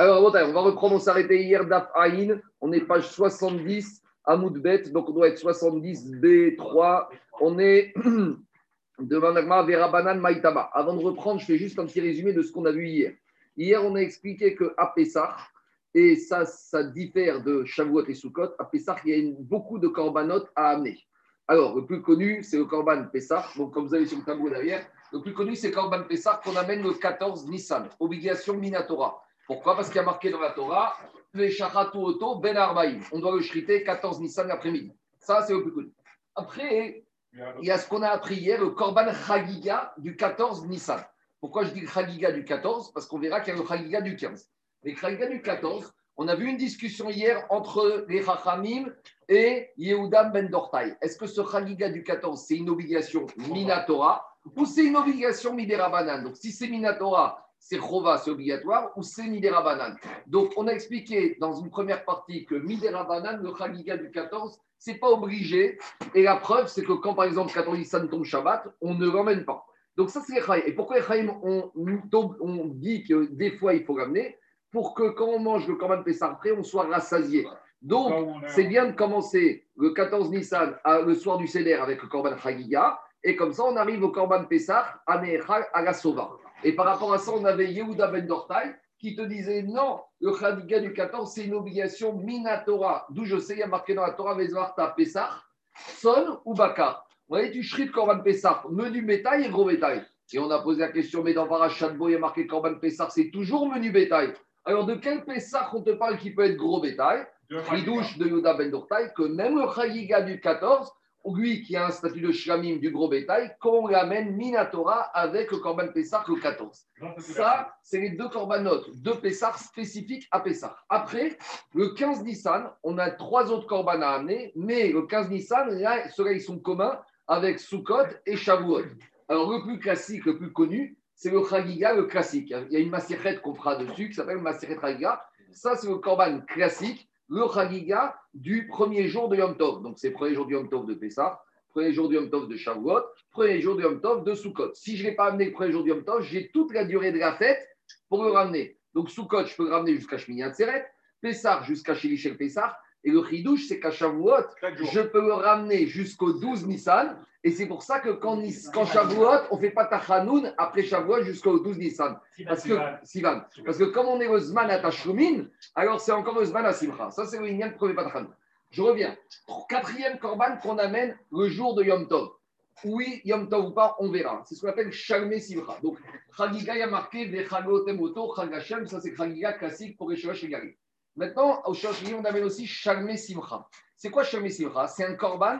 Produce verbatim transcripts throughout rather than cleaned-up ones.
Alors, on va reprendre, on s'arrêtait hier d'Af Aïn, on est page soixante-dix à Moudbet, donc on doit être soixante-dix B trois, on est de Managma vers Rabanan Maïtaba. Avant de reprendre, je fais juste un petit résumé de ce qu'on a vu hier. Hier, on a expliqué qu'à Pessah, et ça, ça diffère de Shavuot et Sukkot, à Pessah, il y a une, beaucoup de corbanotes à amener. Alors, le plus connu, c'est le Corban Pessah, donc comme vous avez sur le tableau derrière, le plus connu, c'est Corban Pessah qu'on amène le quatorze Nissan, obligation Minatora. Pourquoi ? Parce qu'il y a marqué dans la Torah, les Shachatu Oto Ben Arbaïm. On doit le shriter quatorze Nissan l'après-midi. Ça, c'est le plus connu. Après, il y a ce qu'on a appris hier, le Korban Chagiga du quatorze Nissan. Pourquoi je dis Chagiga du quatorze ? Parce qu'on verra qu'il y a le Chagiga du quinze. Les Chagiga du quatorze, on a vu une discussion hier entre les Chachamim et Yehudam Ben Dortaï. Est-ce que ce Chagiga du quatorze, c'est une obligation Minatora ou c'est une obligation Midérabanan ? Donc, si c'est Minatora, c'est Chova, c'est obligatoire, ou c'est Midérabanan. Donc, on a expliqué dans une première partie que Midérabanan, le Chagiga du quatorze, c'est pas obligé. Et la preuve, c'est que quand, par exemple, quatorze Nissan tombe Shabbat, on ne l'emmène pas. Donc, ça, c'est les Chaim. Et pourquoi les Chaim, on, on dit que des fois, il faut l'amener pour que quand on mange le Korban Pessah après, on soit rassasié. Donc, c'est bien de commencer le quatorze Nissan, à, le soir du Seder, avec le Korban Chagiga. Et comme ça, on arrive au Korban Pessah, à Nehechal, à la Sova. Et par rapport à ça, on avait Yehuda Ben Dortaï qui te disait non, le Chagiga du quatorze, c'est une obligation Minatora. D'où je sais, il y a marqué dans la Torah, Vezvarta Pessah, Son ou Baka. Vous voyez, tu shrites Korban Pessah, menu bétail et gros bétail. Et on a posé la question, mais dans Parashatbo, il y a marqué Korban Pessah, c'est toujours menu bétail. Alors de quel Pessah on te parle qui peut être gros bétail ? Ridouche de Yehuda Ben Dortaï, que même le Chagiga du quatorze, lui qui a un statut de shlamim du gros bétail, qu'on ramène Minatora avec le Korban Pessah le quatorze. Ça, c'est les deux corbanotes, deux Pessah spécifiques à Pessah. Après, le quinze Nissan, on a trois autres corbanes à amener, mais le quinze Nissan, là, ceux-là, ils sont communs avec Sukkot et Shavuot. Alors, le plus classique, le plus connu, c'est le Chagiga, le classique. Il y a une masérette qu'on fera dessus qui s'appelle masérette Chagiga. Ça, c'est le corban classique. Le Chagiga du premier jour de Yom Tov. Donc, c'est le premier jour du Yom Tov de Pessah, premier jour du Yom Tov de Shavuot, premier jour du Yom Tov de Sukkot. Si je ne l'ai pas amené le premier jour du Yom Tov, j'ai toute la durée de la fête pour le ramener. Donc, Sukkot, je peux le ramener jusqu'à Shmini Atzeret, Pessah jusqu'à Shelichel Pessah. Et le Chidouche, c'est qu'à Shavuot, je peux le ramener jusqu'au douze Nissan. Et c'est pour ça que quand, quand Shavuot, on ne fait pas Tachanoun après Shavuot jusqu'au douze Nissan. Parce que, Sivan. Parce que comme on est au Zman à Tashrumin, alors c'est encore au Zman à Simcha. Ça, c'est le Inyan, premier pas Tachanoun. Je reviens. Quatrième Korban qu'on amène le jour de Yom Tov. Oui, Yom Tov ou pas, on verra. C'est ce qu'on appelle Shalmé Simcha. Donc, Chagiga, il y a marqué Vechalo Temoto, Chagashem. Ça, c'est Chagiga classique pour Esheva Shegari. Maintenant, au Shachri, on amène aussi Shalmé Simcha. C'est quoi Shalmé Simcha ? C'est un korban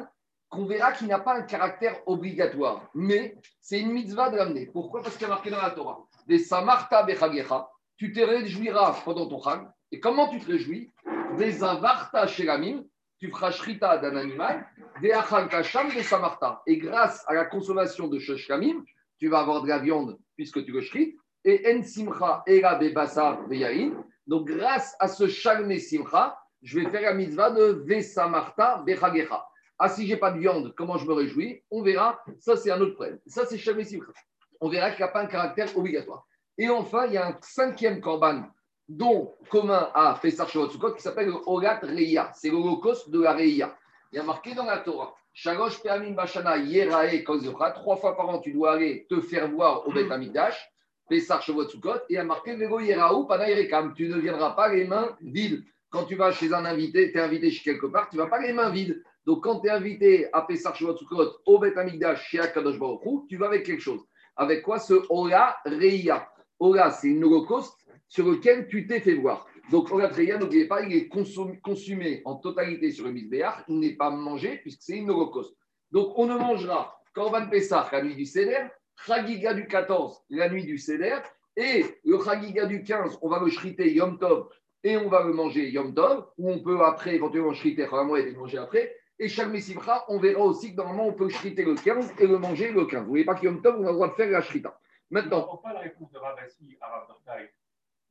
qu'on verra qui n'a pas un caractère obligatoire, mais c'est une mitzvah de l'amener. Pourquoi ? Parce qu'il y a marqué dans la Torah. Des Samarta Bechagecha, tu te réjouiras pendant ton Chag. Et comment tu te réjouis ? Des Avarta Shelamim, tu feras Shrita d'un animal. Des Achal Kacham, des Samarta. Et grâce à la consommation de Shelamim, tu vas avoir de la viande puisque tu le shrites. Et En Simcha, Ela Bebasa Beyain. Donc, grâce à ce Shalmé Simcha, je vais faire la mitzvah de Vesamarta Bechagecha. Ah, si je n'ai pas de viande, comment je me réjouis ? On verra. Ça, c'est un autre problème. Ça, c'est Shalmé Simcha. On verra qu'il n'y a pas un caractère obligatoire. Et enfin, il y a un cinquième korban, dont commun à Pessah Shavuot Sukkot, qui s'appelle le Olat Reia. C'est l'Holocauste de la Reia. Il y a marqué dans la Torah, Shalosh Pe'amim Bashana Yerae Kol Zochra. Trois fois par an, tu dois aller te faire voir au Beit Hamikdash. Pessah Shavuot Sukkot, et a marqué Vego Yeraou Panaïrekam. Tu ne viendras pas les mains vides. Quand tu vas chez un invité, tu es invité chez quelque part, tu ne vas pas les mains vides. Donc quand tu es invité à Pessah Shavuot Sukkot, au Beit Hamikdash, chez Akadosh Baruch Hu, tu vas avec quelque chose. Avec quoi ce Ola Reia? Ola, c'est une holocauste sur lequel tu t'es fait voir. Donc Ola Reia, n'oubliez pas, il est consumé en totalité sur le Mizbeach, il n'est pas mangé puisque c'est une holocauste. Donc on ne mangera Korban Pessah la nuit du Seder, Chagiga du quatorze, la nuit du Seder, et le Chagiga du quinze, on va le shriter Yom Tov et on va le manger Yom Tov, ou on peut après éventuellement shriter Chamoed et le manger après. Et Shalmé Simcha, on verra aussi que normalement on peut shriter le quinze et le manger le quinze. Vous ne voyez pas que Yom Tov, on a le droit de faire la shrita. Maintenant. On ne pas la réponse de Rabassi à Rabdortaï.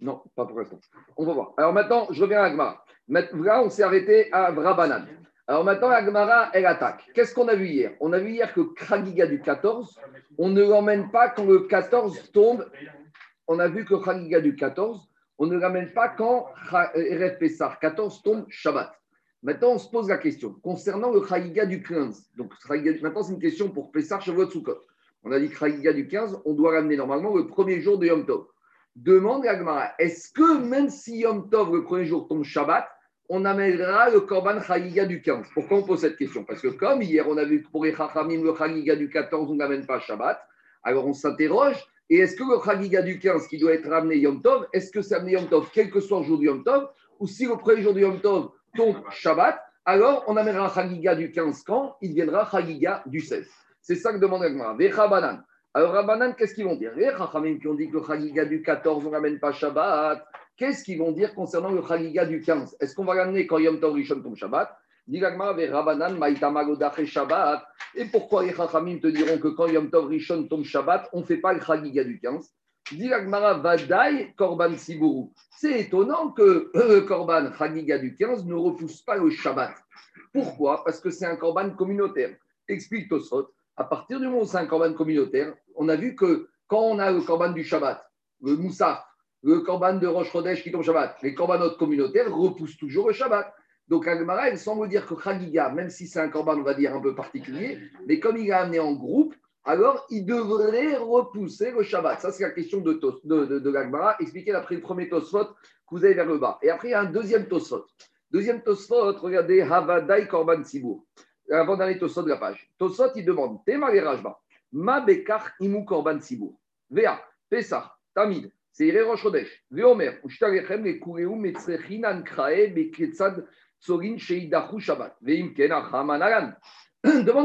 Non, pas pour l'instant. On va voir. Alors maintenant, je reviens à Gemara. Là, on s'est arrêté à Rabanan. Alors maintenant, la Gemara, elle attaque. Qu'est-ce qu'on a vu hier ? On a vu hier que Chagiga du quatorze, on ne l'emmène pas quand le quatorze tombe. On a vu que Chagiga du quatorze, on ne l'amène pas quand Erev Pessah quatorze tombe Shabbat. Maintenant, on se pose la question concernant le Chagiga du quinze. Donc, maintenant, c'est une question pour Pessah, Shavuot, Sukkot. On a dit que Chagiga du quinze, on doit l'amener normalement le premier jour de Yom Tov. Demande la Gemara, est-ce que même si Yom Tov, le premier jour, tombe Shabbat, on amènera le Korban Chagiga du quinze? Pourquoi on pose cette question? Parce que comme hier, on a vu pour les Chachamim, le Chagiga du quatorze, on n'amène pas Shabbat. Alors, on s'interroge. Et est-ce que le Chagiga du quinze qui doit être amené Yom Tov, est-ce que c'est amené Yom Tov quel que soit le jour du Yom Tov? Ou si le premier jour du Yom Tov tombe Shabbat, alors on amènera Chagiga du quinze quand il viendra Chagiga du seize. C'est ça que demande la Gemara. Vecha Banan. Alors, Rabanan, qu'est-ce qu'ils vont dire? Les Chachamim qui ont dit que le Chagiga du quatorze, on n'amène pas Shabbat. Qu'est-ce qu'ils vont dire concernant le Chagiga du quinze? Est-ce qu'on va l'amener quand Yom Tov Rishon tombe Shabbat? Dit la Gemara, Vecha Banan, Maïtamagodache Shabbat. Et pourquoi les Chachamim te diront que quand Yom Tov Rishon tombe Shabbat, on ne fait pas le Chagiga du quinze? Dit la Gemara, Vadaï Korban Siburu. C'est étonnant que le Korban Chagiga du quinze ne repousse pas le Shabbat. Pourquoi? Parce que c'est un Korban communautaire. Explique Tosfot. À partir du moment où c'est un Korban communautaire, on a vu que quand on a le Korban du Shabbat, le Moussaf, le Korban de Rosh Chodesh qui tombe Shabbat, les Korbanot communautaires repoussent toujours le Shabbat. Donc, la Gemara, elle semble dire que Chagiga, même si c'est un Korban, on va dire, un peu particulier, mais comme il est amené en groupe, alors il devrait repousser le Shabbat. Ça, c'est la question de, tos, de, de, de la Gemara, expliquée après le premier Tosfot que vous avez vers le bas. Et après, il y a un deuxième Tosfot. Deuxième Tosfot, regardez, Havadai Korban Tzibur. Avant d'aller Tosfot de la page. Tosfot, il demande, Tema le Rajba, Ma Bekar Imu Korban Tzibur, Vea, Pesach, Tamid, Seire Rosh Chodesh, Veomer, Ushtalechem, Le Kureu, Metzechinan Krae, Beketzad, Demande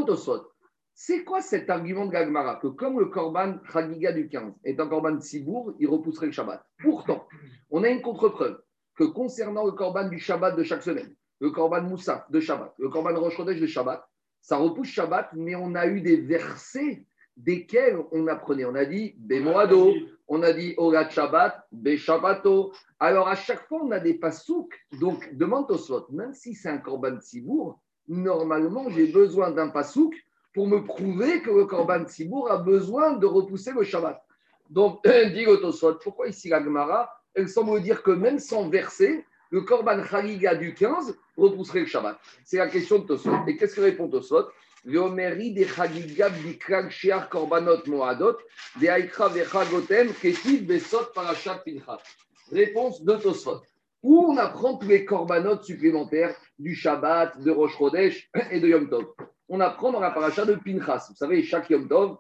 Tosfot, c'est quoi cet argument de la Gemara que comme le Korban Chagiga du quinze est un Korban Tzibur, il repousserait le Shabbat? Pourtant, on a une contre-preuve que concernant le Korban du Shabbat de chaque semaine, le Korban Moussaf de Shabbat, le Korban Rosh Chodesh de Shabbat, ça repousse Shabbat, mais on a eu des versets desquels on apprenait. On a dit Bémoado, on a dit Orat Shabbat, Bé Shabbato. Alors à chaque fois, on a des pasouks. Donc, demande Tosfot, même si c'est un Korban Tzibur, normalement, j'ai besoin d'un pasouk pour me prouver que le Korban Tzibur a besoin de repousser le Shabbat. Donc, dit Tosfot, pourquoi ici la Gemara, elle semble dire que même sans verset, le Korban Chagiga du quinze repousserait le Shabbat? C'est la question de Tosfot. Et qu'est-ce que répond Tosfot? Réponse de Tosfot. Où on apprend tous les korbanot supplémentaires du Shabbat, de Rosh Chodesh et de Yom Tov. On apprend dans la paracha de Pinchas. Vous savez, chaque Yom Tov,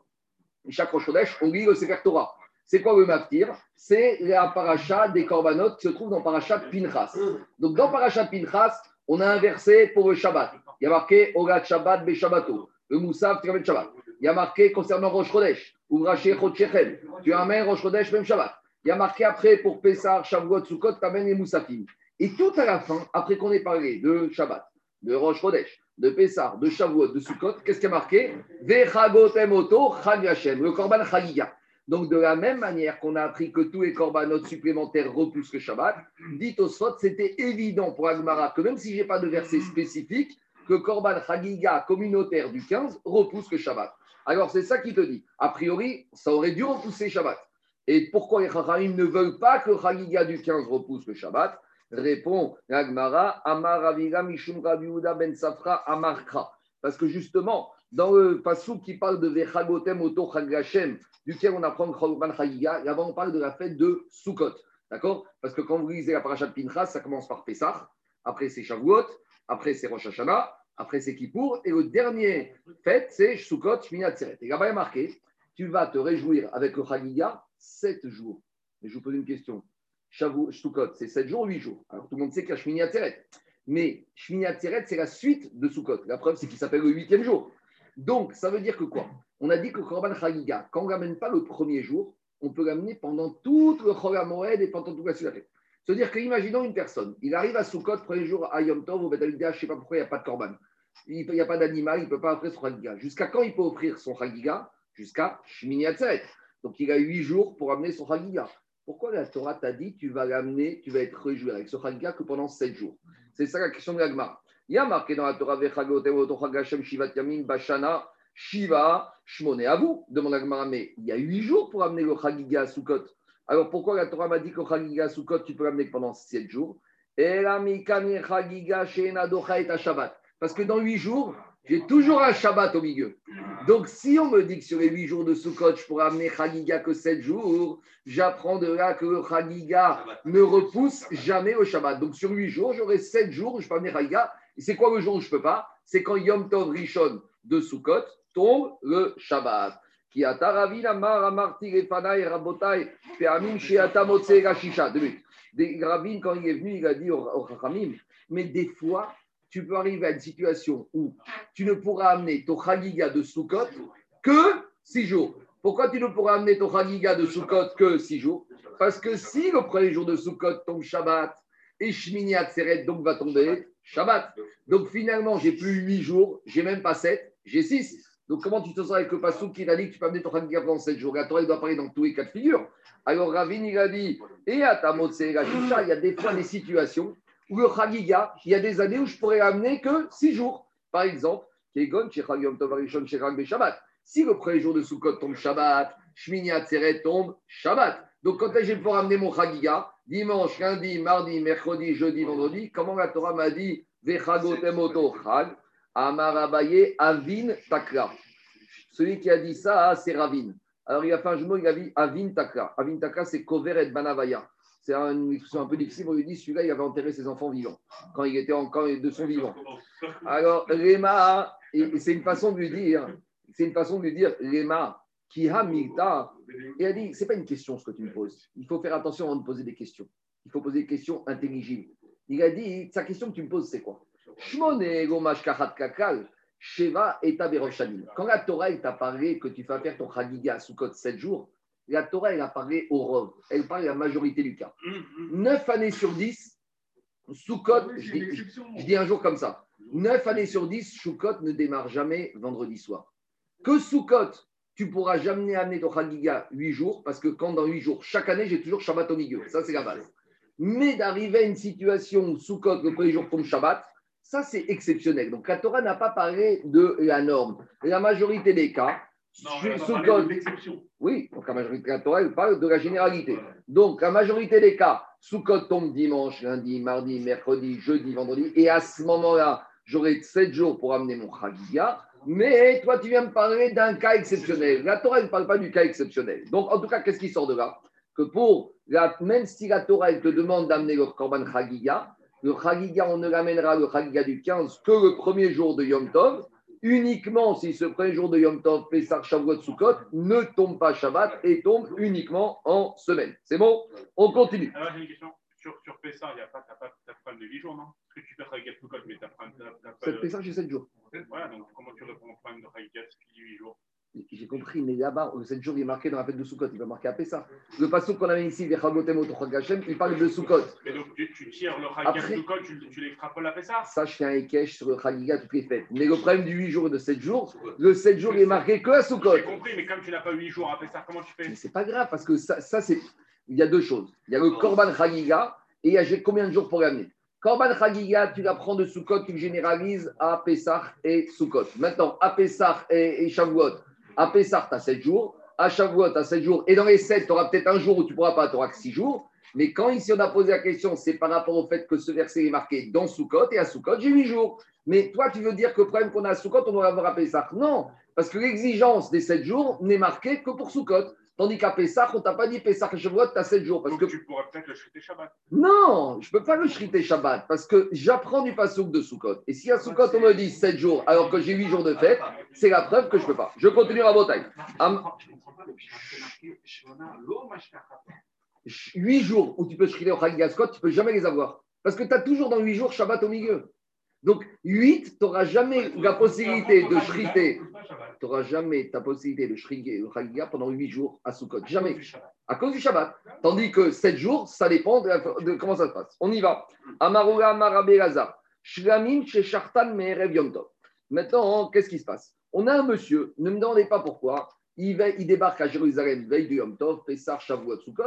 chaque Rosh Chodesh, on lit le Sefer Torah. C'est quoi le maftir? C'est la paracha des korbanot qui se trouve dans paracha de Pinchas. Donc dans paracha de Pinchas, on a un verset pour le Shabbat. Il y a marqué Orat Shabbat Bé Shabbato, le Moussaf, tu ramènes Shabbat. Il y a marqué concernant Rosh Chodesh, Ouvraché Chotchechem, tu ramènes Rosh Chodesh même Shabbat. Il y a marqué après pour Pessah, Shavuot, Sukkot, tu ramènes les Moussafim. Et tout à la fin, après qu'on ait parlé de Shabbat, de Rosh Chodesh, de Pessah, de Shavuot, de Sukkot, qu'est-ce qu'il y a marqué? Vechagotem Oto, Chag Hashem, le Korban Chagiga. Donc, de la même manière qu'on a appris que tous les korbanot supplémentaires repoussent le Shabbat, dit Tosfot, c'était évident pour Agmara que même si je n'ai pas de verset spécifique, que Korban Chagiga communautaire du quinze repousse le Shabbat. Alors, c'est ça qu'il te dit. A priori, ça aurait dû repousser Shabbat. Et pourquoi les Chachamim ne veulent pas que Chagiga du quinze repousse le Shabbat? Répond Agmara, Amar Avira Mishum Rabbi Yehuda ben Safra Amarkra. Parce que justement, dans le passouk qui parle de Vechagotem Oto Chag Hashem, duquel on apprend Korban Chagiga, et avant on parle de la fête de Sukkot. D'accord? Parce que quand vous lisez la paracha de Pinchas, ça commence par Pessah, après c'est Shavuot, après c'est Rosh Hashanah, après c'est Kippour, et le dernier fête c'est Sukkot, Shmini Atzeret. Et là-bas il y a marqué, tu vas te réjouir avec le Chagiga sept jours. Et je vous pose une question. Shavuot, Sukkot, c'est sept jours ou huit jours? Alors tout le monde sait qu'il y a Shmini Atzeret. Mais Shmini Atzeret, c'est la suite de Sukkot. La preuve, c'est qu'il s'appelle le huitième jour. Donc, ça veut dire que quoi? On a dit que Korban Chagiga, quand on ne l'amène pas le premier jour, on peut l'amener pendant tout le Chol HaMoed et pendant toute la suite. C'est-à-dire que, imaginons une personne, il arrive à Sukkot, premier jour à Yom Tov, au Beth Amikdash, je ne sais pas pourquoi il n'y a pas de Korban. Il n'y a pas d'animal, il ne peut pas offrir son Chagiga. Jusqu'à quand il peut offrir son Chagiga? Jusqu'à Shmini Atzeret. Donc, il a huit jours pour amener son Chagiga. Pourquoi la Torah t'a dit, tu vas l'amener, tu vas être réjoui avec ce Chagiga que pendant sept jours? C'est ça la question de la Gemara. Il y a marqué dans la Torah, Bashana, Shiva, Shmone Abu, demande la Gemara, mais il y a huit jours pour amener le Chagiga à Sukkot. Alors pourquoi la Torah m'a dit que Chagiga Sukkot, tu peux l'amener pendant sept jours? Parce que dans huit jours, j'ai toujours un Shabbat au milieu. Donc si on me dit que sur les huit jours de Sukkot, je pourrais amener Chagiga que sept jours, j'apprends de là que Chagiga ne repousse jamais au Shabbat. Donc sur huit jours, j'aurai sept jours où je peux amener Chagiga. Et c'est quoi le jour où je ne peux pas? C'est quand Yom Tov Rishon de Sukkot tombe le Shabbat. Deux minutes. Des Ravine, quand il est venu, il a dit au Chachamim, mais des fois, tu peux arriver à une situation où tu ne pourras amener ton Chagiga de Sukkot que six jours. Pourquoi tu ne pourras amener ton Chagiga de Sukkot que six jours? Parce que si le premier jour de Sukkot tombe Shabbat, et Shmini Atzeret donc va tomber Shabbat. Donc finalement, j'ai plus huit jours, j'ai même pas sept, j'ai six. Donc comment tu te sens avec le Passouk qui t'a dit que tu peux amener ton Chagiga pendant sept jours? La Torah doit parler dans tous les cas de figure. Alors Ravine, il a dit, et à ta motse, il y a des fois des situations où le Chagiga, il y a des années où je pourrais amener que six jours. Par exemple, Kegon, Chechag Yom Tov Rishon, Chechag Be Shabbat. Si le premier jour de Sukkot tombe Shabbat, Shmini Atzeret tombe Shabbat. Donc quand j'ai pour amener mon Chagiga, dimanche, lundi, mardi, mercredi, jeudi, vendredi, comment la Torah m'a dit Vechagot emoto chag, Amar Abaye, Avin Takla. Celui qui a dit ça, c'est Ravin. Alors il a fait un jeu de mots, il a dit Avin Takla. Avin Takla, c'est Kover et Banavaya. C'est une expression un peu difficile, on lui dit celui-là, il avait enterré ses enfants vivants, quand il était encore de son vivant. Alors, Rema, c'est une façon de lui dire, c'est une façon de lui dire Rema, qui a Milta. Et elle dit, ce n'est pas une question ce que tu me poses. Il faut faire attention avant de poser des questions. Il faut poser des questions intelligibles. Il a dit, sa question que tu me poses, c'est quoi? Quand la Torah t'a parlé que tu vas faire ton Chagiga à Sukkot sept jours, la Torah elle a parlé au Rov. Elle parle à la majorité du cas. neuf années sur dix, Sukkot, je dis, je dis un jour comme ça, neuf années sur dix, Sukkot ne démarre jamais vendredi soir. Que Sukkot, tu ne pourras jamais amener ton Chagiga huit jours, parce que quand dans huit jours, chaque année, j'ai toujours Shabbat au milieu. Ça, c'est la base. Mais d'arriver à une situation où Sukkot, le premier jour, tombe Shabbat, ça, c'est exceptionnel. Donc, la Torah n'a pas parlé de la norme. La majorité des cas, non, Sukkot. Oui, donc la majorité de la Torah, elle parle de la généralité. Donc, la majorité des cas, Sukkot tombe dimanche, lundi, mardi, mercredi, jeudi, vendredi. Et à ce moment-là, j'aurai sept jours pour amener mon Chagiga. Mais toi, tu viens me parler d'un cas exceptionnel. La Torah ne parle pas du cas exceptionnel. Donc, en tout cas, qu'est-ce qui sort de là? Que pour, la, même si la Torah elle te demande d'amener le Korban Chagiga, le Chagiga, on ne l'amènera le Chagiga du quinze que le premier jour de Yom Tov, uniquement si ce premier jour de Yom Tov, Pessah, Shavuot, Sukkot, ne tombe pas Shabbat et tombe uniquement en semaine. C'est bon? On continue. Alors, j'ai une question. Sur, sur Pessah, il n'y a pas de problème de huit jours, non? Parce que tu perds Chagiga Sukkot, mais tu as problème de Pessah, j'ai sept jours. Voilà, donc comment tu réponds au problème de Chagiga qui dit huit jours? J'ai compris, mais là-bas, sept jours, il est marqué dans la fête de Sukkot, il va marquer à Pessah. Le passage qu'on avait ici, il parle de Sukkot. Mais donc tu, tu tires le Chagiga Sukkot, tu, tu l'extrapoles à Pessah? Ça, je fais un équèche sur le Chagiga toutes les fêtes. Mais le problème du huit jours et de sept jours, le sept jours, il est marqué que à Sukkot. J'ai compris, mais comme tu n'as pas huit jours à Pessah, comment tu fais? Mais c'est pas grave, parce que ça, ça c'est. Il y a deux choses. Il y a le Korban Chagiga et il y a j'ai combien de jours pour l'amener. Korban Chagiga, tu la prends de Sukkot, tu le généralises à Pessah et Sukkot. Maintenant, à Pessah et, et Shavuot, à Pessah, tu as sept jours. À Shavuot, tu as sept jours. Et dans les sept, tu auras peut-être un jour où tu ne pourras pas, tu auras que six jours. Mais quand ici, on a posé la question, c'est par rapport au fait que ce verset est marqué dans Sukkot et à Sukkot, j'ai huit jours. Mais toi, tu veux dire que le problème qu'on a à Sukkot, on doit l'avoir à Pessah? Non, parce que l'exigence des sept jours n'est marquée que pour Sukkot. Tandis qu'à Pessah, on ne t'a pas dit Pessah et Shavuot, tu as sept jours. Parce donc que... tu pourrais peut-être le shriter Shabbat. Non, je ne peux pas le shriter Shabbat parce que j'apprends du Passouk de Sukkot. Et si à Sukkot, on me dit sept jours alors que j'ai huit jours de fête, c'est la preuve que je ne peux pas. Je continue à Botaï. huit jours où tu peux shriter au Chagiga Sukkot, tu ne peux jamais les avoir. Parce que tu as toujours dans huit jours Shabbat au milieu. Donc, huit, tu n'auras jamais la possibilité de shriter. Tu n'auras jamais ta possibilité de shriter le Chagiga pendant huit jours à Sukkot. Jamais. À cause du Shabbat. Tandis que sept jours, ça dépend de, la, de comment ça se passe. On y va. Amaroula, Marabé, Lazar. Shlamim, Shechartan, Meherev, Yom Tov. Maintenant, qu'est-ce qui se passe? On a un monsieur, ne me demandez pas pourquoi, il, va, il débarque à Jérusalem, veille du Yom Tov, Pessah, Shavuot, Sukkot,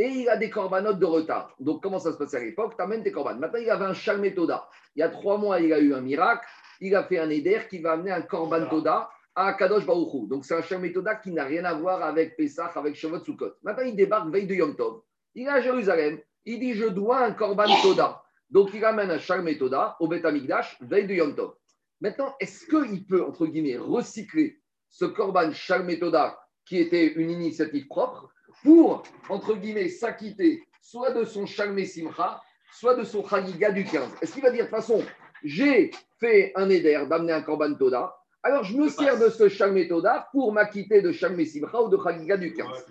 et il a des corbanotes de retard. Donc, comment ça se passait à l'époque? Tu amènes tes corbanes. Maintenant, il avait un Shalmé Toda. Il y a trois mois, il a eu un miracle. Il a fait un éder qui va amener un Korban Toda à Kadosh Baruch Hu. Donc c'est un chien méthoda qui n'a rien à voir avec Pessah, avec Shavuot, Sukkot. Maintenant, il débarque veille de Yom Tov. Il est à Jérusalem. Il dit, je dois un Korban Toda. Donc il ramène un chien méthoda au Beth Amikdash veille de Yom Tov. Maintenant, est-ce qu'il peut, entre guillemets, recycler ce Korban Chal Méthoda, qui était une initiative propre, pour, entre guillemets, s'acquitter soit de son Chalmé Simcha, soit de son Chagiga du quinze? Est-ce qu'il va dire, de toute façon, j'ai fait un éder d'amener un Korban Toda, alors je me sers de ce Chalmé Toda pour m'acquitter de Chalmé Simcha ou de Chagiga du quinze?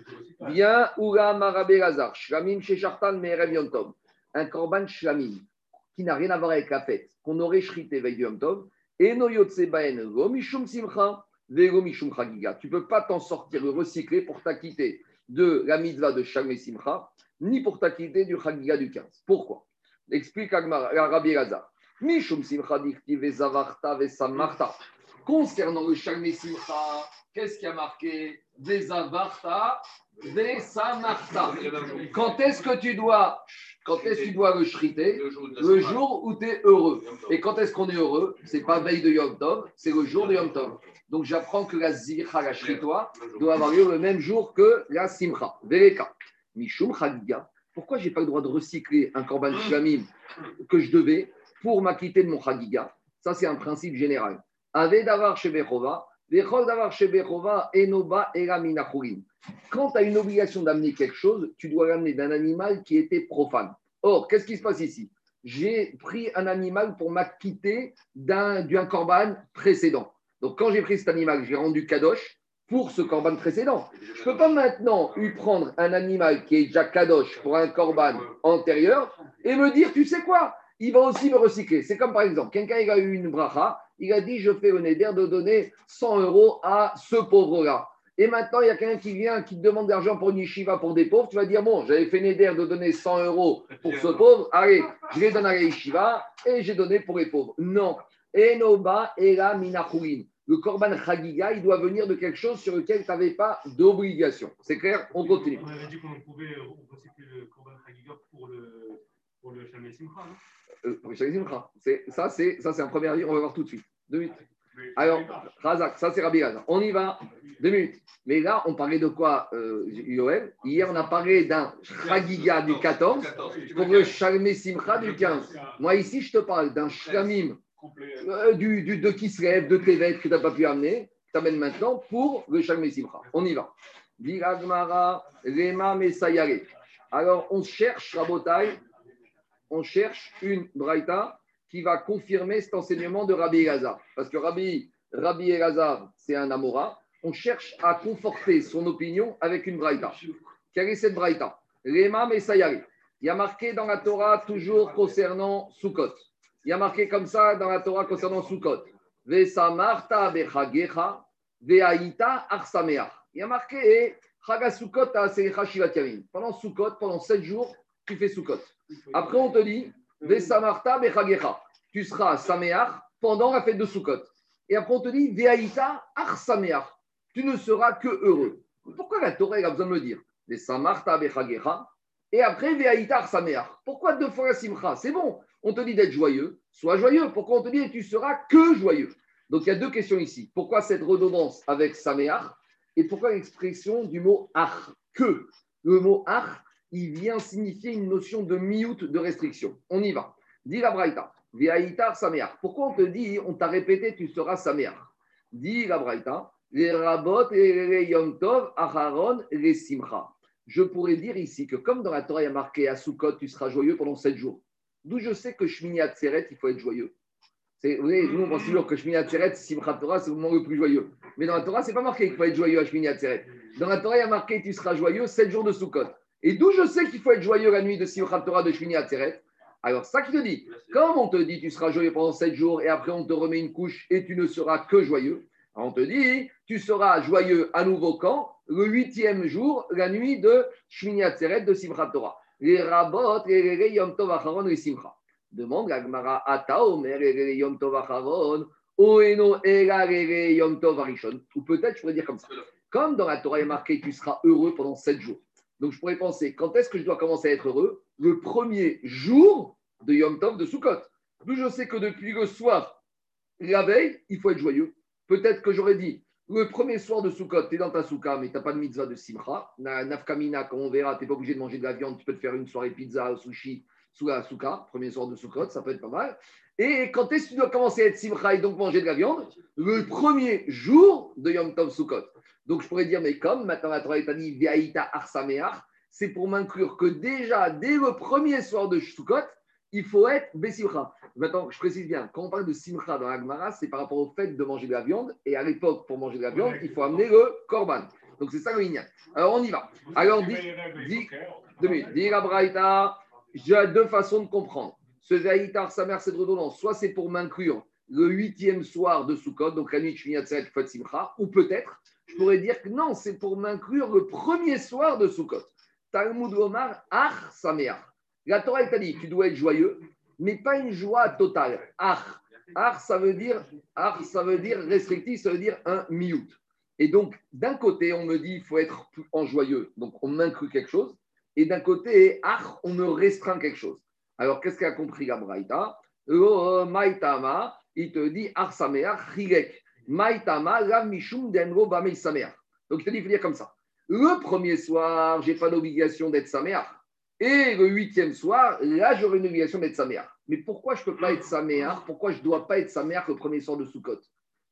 Bien, Ura Marabé Lazar, Shlamim Shechartan Me'erev Yom Tov, un Korban Shlamim, qui n'a rien à voir avec la fête, qu'on aurait shrité veille du Yom Tov, et no yotse baen romishum simcha veromishum chagiga. Tu ne peux pas t'en sortir le recycler pour t'acquitter de la mitzvah de Shalmé Simcha, ni pour t'acquitter du chagiga du quinze. Pourquoi? Explique Rabbi Elazar. Mishum simcha dichtiv vezavarta vesamarta. Concernant le Shalmé Simcha, qu'est-ce qui a marqué? Vezavarta vesamarta. Quand est-ce que tu dois Quand est-ce que tu dois le shriter? Le jour, le jour où tu es heureux. Et quand est-ce qu'on est heureux? C'est pas veille de Yom Tov, c'est le jour de Yom Tov. Donc j'apprends que la zircha, la shritoa, doit avoir lieu le même jour que la simcha. Veleka. Mishum chagiga. Pourquoi j'ai pas le droit de recycler un korban shlamim que je devais pour m'acquitter de mon chagiga? Ça, c'est un principe général. Ave davar shebechova, vechol davar shebechova, enoba era minachurim. Quand tu as une obligation d'amener quelque chose, tu dois l'amener d'un animal qui était profane. Or, qu'est-ce qui se passe ici? J'ai pris un animal pour m'acquitter d'un, d'un korban précédent. Donc, quand j'ai pris cet animal, j'ai rendu kadosh pour ce korban précédent. Je ne peux pas maintenant lui prendre un animal qui est déjà kadosh pour un korban antérieur et me dire, tu sais quoi? Il va aussi me recycler. C'est comme par exemple, quelqu'un il a eu une bracha, il a dit, je fais le neder de donner cent euros à ce pauvre-là. Et maintenant, il y a quelqu'un qui vient, qui te demande de l'argent pour une yeshiva, pour des pauvres. Tu vas dire, bon, j'avais fait neder de donner cent euros pour ce pauvre. Allez, je vais donner à la yeshiva et j'ai donné pour les pauvres. Non. Enoba era minachurin. Le korban chagiga, il doit venir de quelque chose sur lequel tu n'avais pas d'obligation. C'est clair? On continue. On avait dit qu'on pouvait recycler le korban chagiga pour le, pour le Shalmé Simcha, non? Pour le Shalmé Simcha. C'est, ça, c'est, ça, c'est un premier avis. On va voir tout de suite. Deux minutes. Alors, Razak, ça c'est Rabbi Elazar. On y va, deux minutes. Mais là, on parlait de quoi, euh, Yoel? Hier, on a parlé d'un Chagiga du quatorze pour le Shalmé Simcha du quinze. Moi, ici, je te parle d'un Shlamim euh, du, du, de Kislev, de Tevet que tu n'as pas pu amener. Tu amènes maintenant pour le Shalmé Simcha. On y va. Viragmara, Rema, Messayare. Alors, on cherche, Rabotai, on cherche une Braïta qui va confirmer cet enseignement de Rabbi Elazar. Parce que Rabbi, Rabbi Elazar, c'est un Amora. On cherche à conforter son opinion avec une braïta. Quelle est cette braïta? Réma Messayari. Il y a marqué dans la Torah, toujours concernant Sukkot. Il y a marqué comme ça dans la Torah concernant Sukkot. Vesamarta bechagecha veaita arsameach. Il y a marqué Chaga Sukkot asecha shivat yamim. Pendant Sukkot, pendant sept jours, tu fais Sukkot. Après, on te dit Vesamarta bechagecha. Tu seras à Sameach pendant la fête de Sukkot. Et après, on te dit Veaïta arsameach. Tu ne seras que heureux. Pourquoi la Torah a besoin de le dire? Vesamarta bechagecha. Et après, Veaïta arsameach. Pourquoi deux fois la simcha? C'est bon. On te dit d'être joyeux. Sois joyeux. Pourquoi on te dit tu seras que joyeux? Donc, il y a deux questions ici. Pourquoi cette redondance avec Sameach? Et pourquoi l'expression du mot ach? Que le mot ach, il vient signifier une notion de miout, de restriction. On y va. Dis la braïta. Veaïtar sameach. Pourquoi on te dit, on t'a répété, tu seras sameach? Dis la braïta. Les rabot et les yom tov, acharon et les simcha. Je pourrais dire ici que comme dans la Torah, il y a marqué à Sukkot, tu seras joyeux pendant sept jours. D'où je sais que Shmini Atzeret, il faut être joyeux. C'est, vous voyez, nous, on pense toujours que Shmini Atzeret, Simcha Torah, c'est le moment le plus joyeux. Mais dans la Torah, ce n'est pas marqué qu'il faut être joyeux à Shmini Atzeret. Dans la Torah, il y a marqué tu seras joyeux sept jours de Sukkot. Et d'où je sais qu'il faut être joyeux la nuit de Simchat Torah de Shmini Atzeret? Alors, ça qui te dit, quand on te dit tu seras joyeux pendant sept jours et après on te remet une couche et tu ne seras que joyeux, on te dit tu seras joyeux à nouveau quand? Le huitième jour, la nuit de Shmini Atzeret de Simchat Torah. Les rabot, les ré yom tov acharon, les simcha. Demande la Gemara, ata omer, les ré yom tov acharon, oeno era ré yom tov arishon. Ou peut-être je pourrais dire comme ça. Comme dans la Torah est marqué tu seras heureux pendant sept jours. Donc, je pourrais penser, quand est-ce que je dois commencer à être heureux? Le premier jour de Yom Tov de Sukkot. D'où je sais que depuis le soir, la veille, il faut être joyeux. Peut-être que j'aurais dit, Le premier soir de Soukot, tu es dans ta souka, mais tu n'as pas de mitzvah de simcha. Nafkamina, quand on verra, tu n'es pas obligé de manger de la viande. Tu peux te faire une soirée pizza, sushi, sous la souka. Premier soir de Soukot, ça peut être pas mal. Et quand est-ce que tu dois commencer à être simcha et donc manger de la viande? Le premier jour de Yom Tov Soukot. Donc je pourrais dire, mais comme maintenant la Torah est dit, Ve'aïta arsameach, c'est pour m'inclure que déjà, dès le premier soir de Soukot, il faut être Bessimcha. Maintenant, je précise bien, quand on parle de Simcha dans la Gemara, c'est par rapport au fait de manger de la viande. Et à l'époque, pour manger de la viande, il faut amener le Korban. Donc, c'est ça le Inyan. Alors, on y va. Alors, dit, dit, deux minutes, dit la Braïta, j'ai deux façons de comprendre. Ce Ve'aïta sa mère, c'est de redondance. Soit c'est pour m'inclure le huitième soir de Soukot, donc la nuit de Shmini Atzeret, fête Simcha, ou peut-être, je pourrais dire que non, c'est pour m'inclure le premier soir de Soukot. Talmud Omar, Ar Sameach. La Torah t'a dit, tu dois être joyeux, mais pas une joie totale. Ar, ar ça veut dire, ar, ça veut dire restrictif, ça veut dire un miout. Et donc, d'un côté, on me dit, il faut être en joyeux, donc on m'inclut quelque chose. Et d'un côté, ar, on me restreint quelque chose. Alors, qu'est-ce qu'a compris la Braïta ? Maïtama, il te dit, ar sameach, chilek. Maïtama, la mishum denro bamei sameach. Donc, il te dit, il faut dire comme ça. Le premier soir, je n'ai pas d'obligation d'être sameach. Et le huitième soir, là, j'aurai une obligation d'être sameach. Mais pourquoi je ne peux pas être sameach? Pourquoi je ne dois pas être sameach le premier soir de Soukot?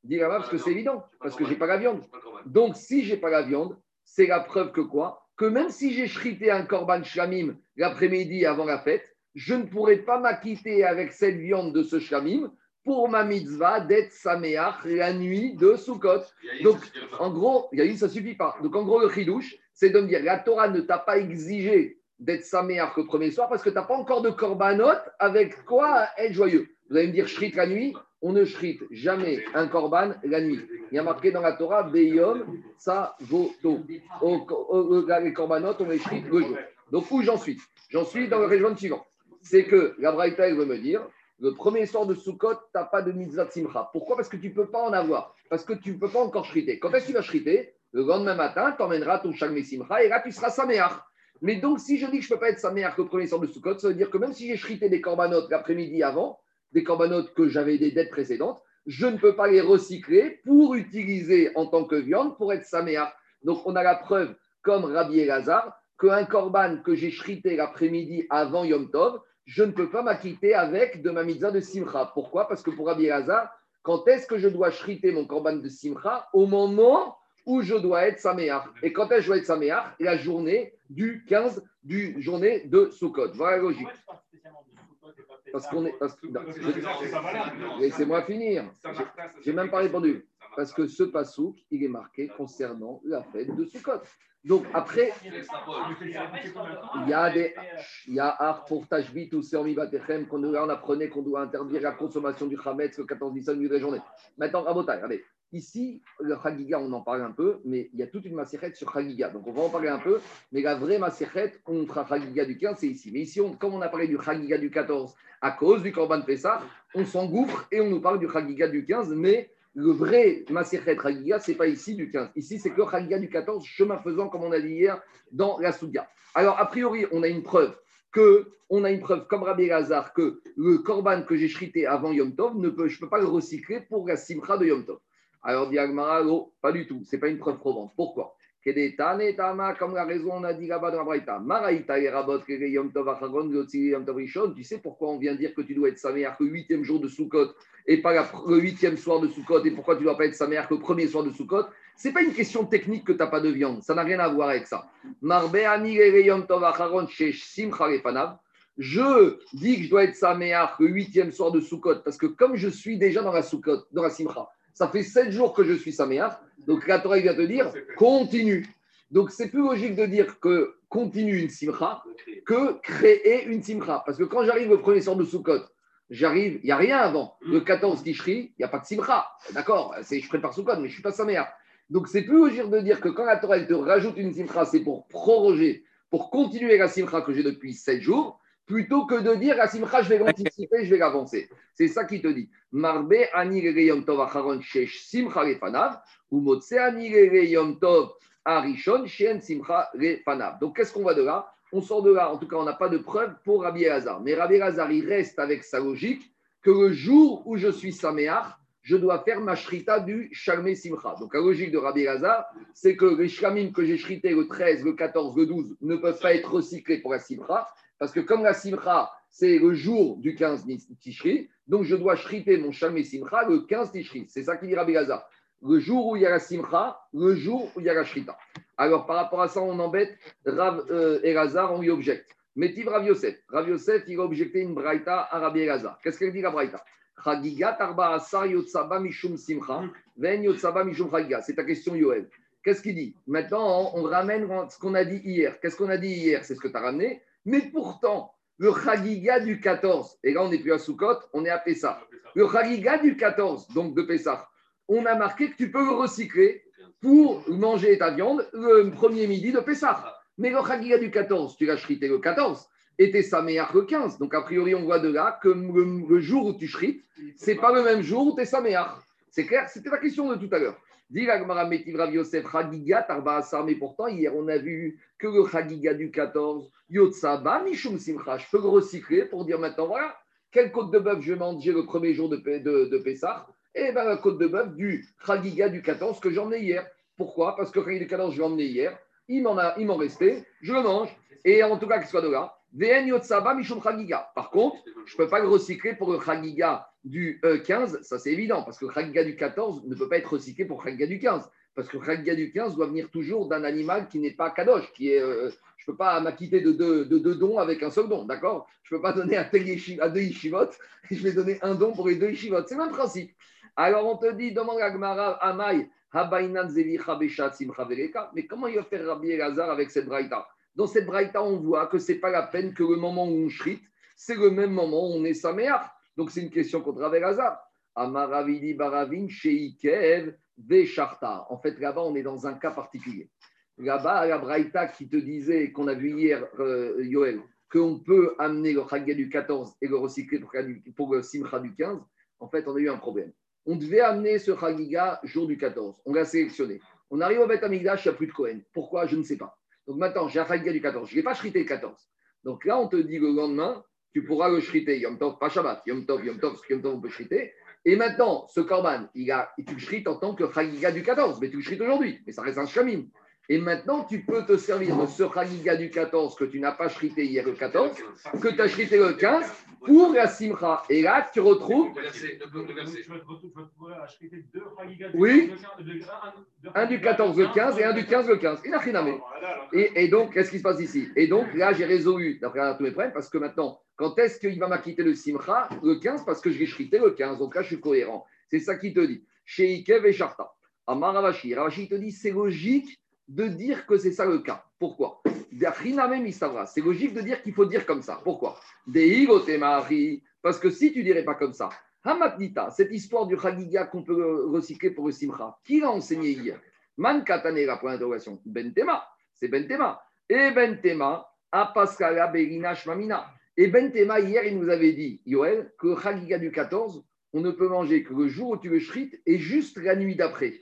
Dis là-bas, parce que c'est évident, parce que je n'ai pas la viande. Donc, si je n'ai pas la viande, c'est la preuve que quoi? Que même si j'ai chrité un korban shlamim l'après-midi avant la fête, je ne pourrai pas m'acquitter avec cette viande de ce shlamim pour ma mitzvah d'être sameach la nuit de Soukot. Donc, en gros, Yahin, ça ne suffit pas. Donc, en gros, le chidouche, c'est de me dire, la Torah ne t'a pas exigé d'être sameach le premier soir parce que tu n'as pas encore de korbanot avec quoi être joyeux. Vous allez me dire, shrite la nuit, on ne shrite jamais un korban la nuit. Il y a marqué dans la Torah, Beyom, Savoto. Les korbanot, on les shrite le jour. Donc où j'en suis? J'en suis dans le région suivant. C'est que la Braïta, elle veut me dire, le premier soir de Soukot, tu n'as pas de mitzvah de simcha. Pourquoi? Parce que tu ne peux pas en avoir. Parce que tu ne peux pas encore shriter. Quand est-ce que tu vas shriter? Le lendemain matin, tu emmèneras ton shalmei simcha et là, tu seras sameach. Mais donc, si je dis que je ne peux pas être sameach le premier soir de Soukot, ça veut dire que même si j'ai shrité des corbanotes l'après-midi avant, des corbanotes que j'avais des dettes précédentes, je ne peux pas les recycler pour utiliser en tant que viande pour être sameach. Donc, on a la preuve, comme Rabbi Elazar, qu'un corban que j'ai shrité l'après-midi avant Yom Tov, je ne peux pas m'acquitter avec de ma mitzvah de simcha. Pourquoi? Parce que pour Rabbi Elazar, quand est-ce que je dois shriter mon corban de simcha? Au moment où je dois être sameach. Et quand est-ce que je dois être sameach? La journée du quinze, du journée de Soukot. Voilà la logique. Parce qu'on est... Parce que, non, je, laissez-moi finir. Je n'ai même pas répondu. Parce que ce passouk, il est marqué concernant la fête de Soukot. Donc après, il y a des... Il y a Ar pour Tashbit ou Seomi Batechem, qu'on on apprenait qu'on doit interdire la consommation du Hametz le quatorze décembre de la journée. Maintenant, Rabotai, regardez. Ici, le Chagiga, on en parle un peu, mais il y a toute une maserette sur Chagiga. Donc, on va en parler un peu, mais la vraie maserette contre Chagiga du quinze, c'est ici. Mais ici, on, comme on a parlé du Chagiga du quatorze à cause du Korban Pessah, on s'engouffre et on nous parle du Chagiga du quinze, mais le vrai maserette Chagiga, ce n'est pas ici du quinze. Ici, c'est que le Chagiga du quatorze, chemin faisant, comme on a dit hier, dans la Souga. Alors, a priori, on a une preuve. Que on a une preuve comme Rabbi Elazar que le Korban que j'ai shrité avant Yom Tov, ne peut, je ne peux pas le recycler pour la Simcha de Yom Tov. Alors, dit Agmara, oh, pas du tout, ce n'est pas une preuve probante. Pourquoi? Comme la raison, on a dit là-bas dans la Braïta. Maraïta et Rabot, Yom Tov Acharon, Yom Tov Rishon. Tu sais pourquoi on vient dire que tu dois être sameach le huitième jour de Soukot et pas la, le huitième soir de Soukot et pourquoi tu ne dois pas être sameach le premier soir de Soukot? Ce n'est pas une question technique que tu n'as pas de viande. Ça n'a rien à voir avec ça. Je dis que je dois être sameach le huitième soir de Soukot parce que comme je suis déjà dans la Soukot, dans la Simcha, ça fait sept jours que je suis sameach. Donc la Torah vient te dire continue. Donc c'est plus logique de dire que continue une simcha que créer une simcha. Parce que quand j'arrive au premier soir de Soukot, j'arrive, il n'y a rien avant. Le quatorze Tishri, il n'y a pas de simcha. D'accord, c'est, je prépare Soukot, mais je ne suis pas sameach. Donc c'est plus logique de dire que quand la Torah te rajoute une simcha, c'est pour proroger, pour continuer la simcha que j'ai depuis sept jours. Plutôt que de dire la simcha, je vais l'anticiper, je vais l'avancer. C'est ça qu'il te dit. Marbe ani yom tov acharon shesh simcha lefanav, ou motse ani yom tov arishon she'en simcha lefanav. Donc qu'est-ce qu'on va de là? On sort de là, en tout cas on n'a pas de preuve pour Rabbi Elazar. Mais Rabbi Elazar, il reste avec sa logique que le jour où je suis sameach, je dois faire ma shrita du Shalmei Simcha. Donc la logique de Rabbi Elazar, c'est que les shlamim que j'ai shrités le treize, le quatorze, le douze ne peuvent pas être recyclés pour la Simcha, parce que comme la Simcha, c'est le jour du quinze Tishri, donc je dois shriter mon Shalmei Simcha le quinze Tishri. C'est ça qu'il dit Rabbi Elazar. Le jour où il y a la Simcha, le jour où il y a la shrita. Alors par rapport à ça, on embête Rav euh, Elazar, on lui objecte. Mais Tiv Rav Yosef, Rav Yosef, il a objecté une braïta à Rabbi Elazar. Qu'est-ce qu'elle dit la braïta? Chagigat arba asar yotsaba mishum simcha, ven yotsaba mishum chagigat. C'est ta question, Yoel. Qu'est-ce qu'il dit? Maintenant, on ramène ce qu'on a dit hier. Qu'est-ce qu'on a dit hier? C'est ce que tu as ramené. Mais pourtant, le chagigat du quatorze, et là on n'est plus à Soukot, on est à Pessah. Le chagigat du quatorze, donc de Pessah, on a marqué que tu peux le recycler pour manger ta viande le premier midi de Pessah. Mais le Chagiga du quatorze, tu l'as shrité le quatorze, et t'es Saméach le quinze. Donc, a priori, on voit de là que le, le jour où tu shrites, ce n'est pas le même jour où t'es Saméach. C'est clair? C'était la question de tout à l'heure. Dis la Gemara Metiv Rav Yosef, Chagiga, Tarba Asar. Mais pourtant, hier, on a vu que le Chagiga du quatorze, Yotsaba, Mishum Simcha, je peux le recycler pour dire maintenant, voilà, quelle côte de bœuf je vais manger le premier jour de, de, de Pessah? Eh bien, la côte de bœuf du Chagiga du quatorze que j'emmenais hier. Pourquoi? Parce que le Chagiga du quatorze, je l'ai emmené hier. Il m'en, a, il m'en restait, je le mange, et en tout cas qu'il soit de là. Par contre, je ne peux pas le recycler pour le Chagiga du euh, quinze, ça c'est évident, parce que le Chagiga du quatorze ne peut pas être recyclé pour le Chagiga du quinze, parce que le Chagiga du quinze doit venir toujours d'un animal qui n'est pas kadosh, qui est, euh, je ne peux pas m'acquitter de deux de, de dons avec un seul don, d'accord? Je ne peux pas donner à, tel yeshiv, à deux yeshivotes, et je vais donner un don pour les deux yeshivotes, c'est le même principe. Alors on te dit, demande à Gmara, Amaï, mais comment il va faire Rabbi Elazar avec cette braïta? Dans cette braïta, on voit que ce n'est pas la peine que le moment où on shrite, c'est le même moment où on est Saméach. Donc c'est une question contre Rabbi Elazar. Amaravidi baravin sheikev vesharta. En fait, là-bas, on est dans un cas particulier. Là-bas, la braïta qui te disait, qu'on a vu hier, euh, Yoel, qu'on peut amener le Chagiga du quatorze et le recycler pour le Simcha du quinze, en fait, on a eu un problème. On devait amener ce Chagiga jour du quatorze. On l'a sélectionné. On arrive au Beth Amigdash, il n'y a plus de Kohen. Pourquoi? Je ne sais pas. Donc maintenant, j'ai un Chagiga du quatorze. Je ne l'ai pas shrité le quatorze. Donc là, on te dit le lendemain, tu pourras le shriter. Yom Tov, pas Shabbat. Yom Tov, Yom Tov, parce que Yom Tov, on peut shriter. Et maintenant, ce Korban, il a, tu le shrites en tant que Chagiga du quatorze. Mais tu le shrites aujourd'hui. Mais ça reste un Shkamim. Et maintenant, tu peux te servir de ce Chagiga du quatorze que tu n'as pas shrité hier le quatorze, que tu as shrité le quinze, pour la Simcha. Et là, tu retrouves... Tu vas shriter deux Chagiga du quatorze, un du quatorze le quinze et un du quinze le quinze. Et, et donc, qu'est-ce qui se passe ici? Et donc, là, j'ai résolu, d'après tous mes problèmes, parce que maintenant, quand est-ce qu'il va m'acquitter le Simcha le quinze? Parce que je vais shriter le quinze. Donc là, je suis cohérent. C'est ça qu'il te dit. Chez Ikev et Sharta. Amar Ravashi. Ravashi te dit, c'est logique de dire que c'est ça le cas. Pourquoi? C'est logique de dire qu'il faut dire comme ça. Pourquoi? Parce que si tu ne dirais pas comme ça, Hamatnita, cette histoire du Chagiga qu'on peut recycler pour le Simcha, qui l'a enseigné hier? Man Katanera, point d'interrogation. Bentema, c'est Bentema. Et Bentema, Apaskala Berina Shmamina. Et Bentema, hier, il nous avait dit, Yoel, que le Chagiga du quatorze, on ne peut manger que le jour où tu le shrites et juste la nuit d'après.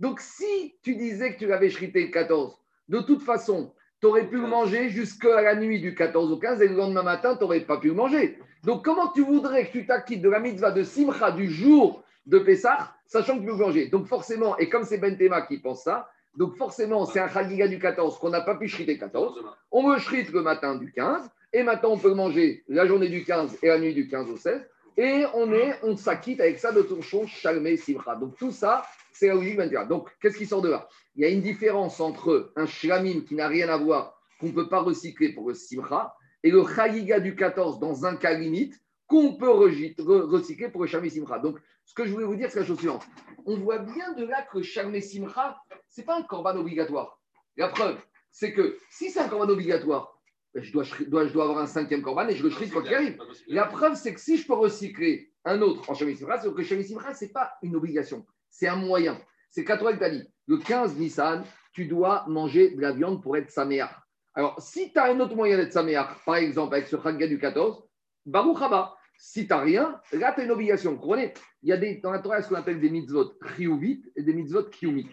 Donc, si tu disais que tu l'avais shrité le quatorze, de toute façon, tu aurais pu le manger jusqu'à la nuit du quatorze au quinze et le lendemain matin, tu n'aurais pas pu le manger. Donc, comment tu voudrais que tu t'acquittes de la mitzvah de Simcha du jour de Pessah, sachant que tu peux le manger? Donc, forcément, et comme c'est Bentema qui pense ça, donc forcément, c'est un Chagiga du quatorze qu'on n'a pas pu shriter le quatorze. On le shrite le matin du quinze et maintenant, on peut le manger la journée du quinze et la nuit du quinze au seize. Et on, est, on s'acquitte avec ça de Tourchon, Shalmei, Simcha. Donc tout ça, c'est la logique vingt et un. Donc qu'est-ce qui sort de là? Il y a une différence entre un shlamim qui n'a rien à voir, qu'on ne peut pas recycler pour le Simcha, et le Chagiga du quatorze dans un cas limite, qu'on peut recycler pour le Shalmei Simcha. Donc ce que je voulais vous dire, c'est la chose suivante. On voit bien de là que le Shalmei Simcha, ce n'est pas un korban obligatoire. La preuve, c'est que si c'est un korban obligatoire, Je dois, je, dois, je dois avoir un cinquième corban et je le shrite quand il arrive. La preuve, c'est que si je peux recycler un autre en Shalmei Simcha, c'est que Shalmei Simcha, ce n'est pas une obligation, c'est un moyen. C'est qu'à toi, il t'a dit, le quinze Nissan, tu dois manger de la viande pour être Saméach. Alors, si tu as un autre moyen d'être Saméach, par exemple avec ce Chagiga du quatorze, Baruch Haba. Si tu n'as rien, là, tu as une obligation. Vous comprenez? Il y a des, dans la Torah ce qu'on appelle des mitzvot chiyuvit et des mitzvot kiyumit.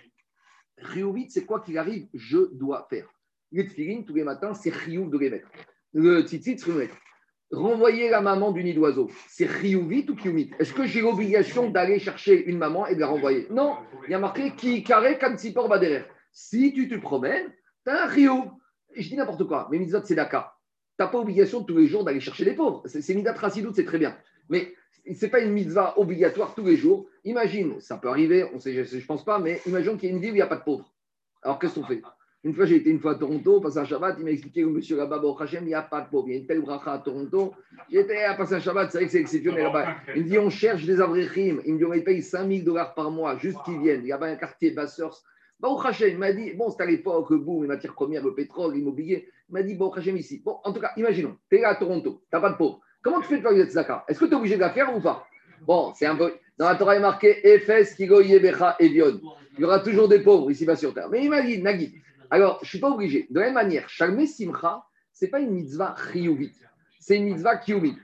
Chiyuvit, c'est quoi qu'il arrive, je dois faire. Les tefilines, tous les matins, c'est chiyuv de les mettre. Le tzitzit, c'est le mettre. renvoyer la maman du nid d'oiseau, c'est riouvit ou kiumit? Est-ce que j'ai l'obligation d'aller chercher une maman et de la renvoyer? Non, il y a marqué qui carré comme si porte va derrière. Si tu te promènes, t'as un rio. Je dis n'importe quoi, mais mitzvot c'est daka. T'as pas obligation tous les jours d'aller chercher les pauvres. C'est, c'est midat racidoute, c'est très bien. Mais c'est pas une mitzvah obligatoire tous les jours. Imagine, ça peut arriver, on sait, je, je pense pas, mais imaginons qu'il y ait une vie où il n'y a pas de pauvres. Alors qu'est-ce qu'on fait? Une fois, j'ai été une fois à Toronto, passer un Shabbat, il m'a expliqué que monsieur là-bas, au Hachem, il n'y a pas de pauvres. Il y a une telle bracha à Toronto. J'étais à passer un Shabbat, c'est vrai que c'est exceptionnel là-bas. Il me dit, on cherche des avrichim. Il me dit, on les paye cinq mille dollars par mois, juste qu'ils viennent. Il y a un quartier Basseurs. Bon, Hachem, il m'a dit, bon, c'était à l'époque, boum, les matières premières, le pétrole, l'immobilier. Il m'a dit, bon, Hachem, ici. Bon, en tout cas, imaginons, tu es là à Toronto, tu n'as pas de pauvres. Comment tu fais de faire une tzedaka? Est-ce que tu es obligé de la faire ou pas? Bon, c'est un peu. Dans la Torah, il est marqué Efes, Kigo, Yebecha, Evion. Il y aura toujours des pauvres ici-bas sur terre. Mais il m'a dit, Nagui. Alors, je ne suis pas obligé. De la même manière, Shalmei Simcha, ce n'est pas une mitzvah chiyuvit, c'est une mitzvah kiyuvit.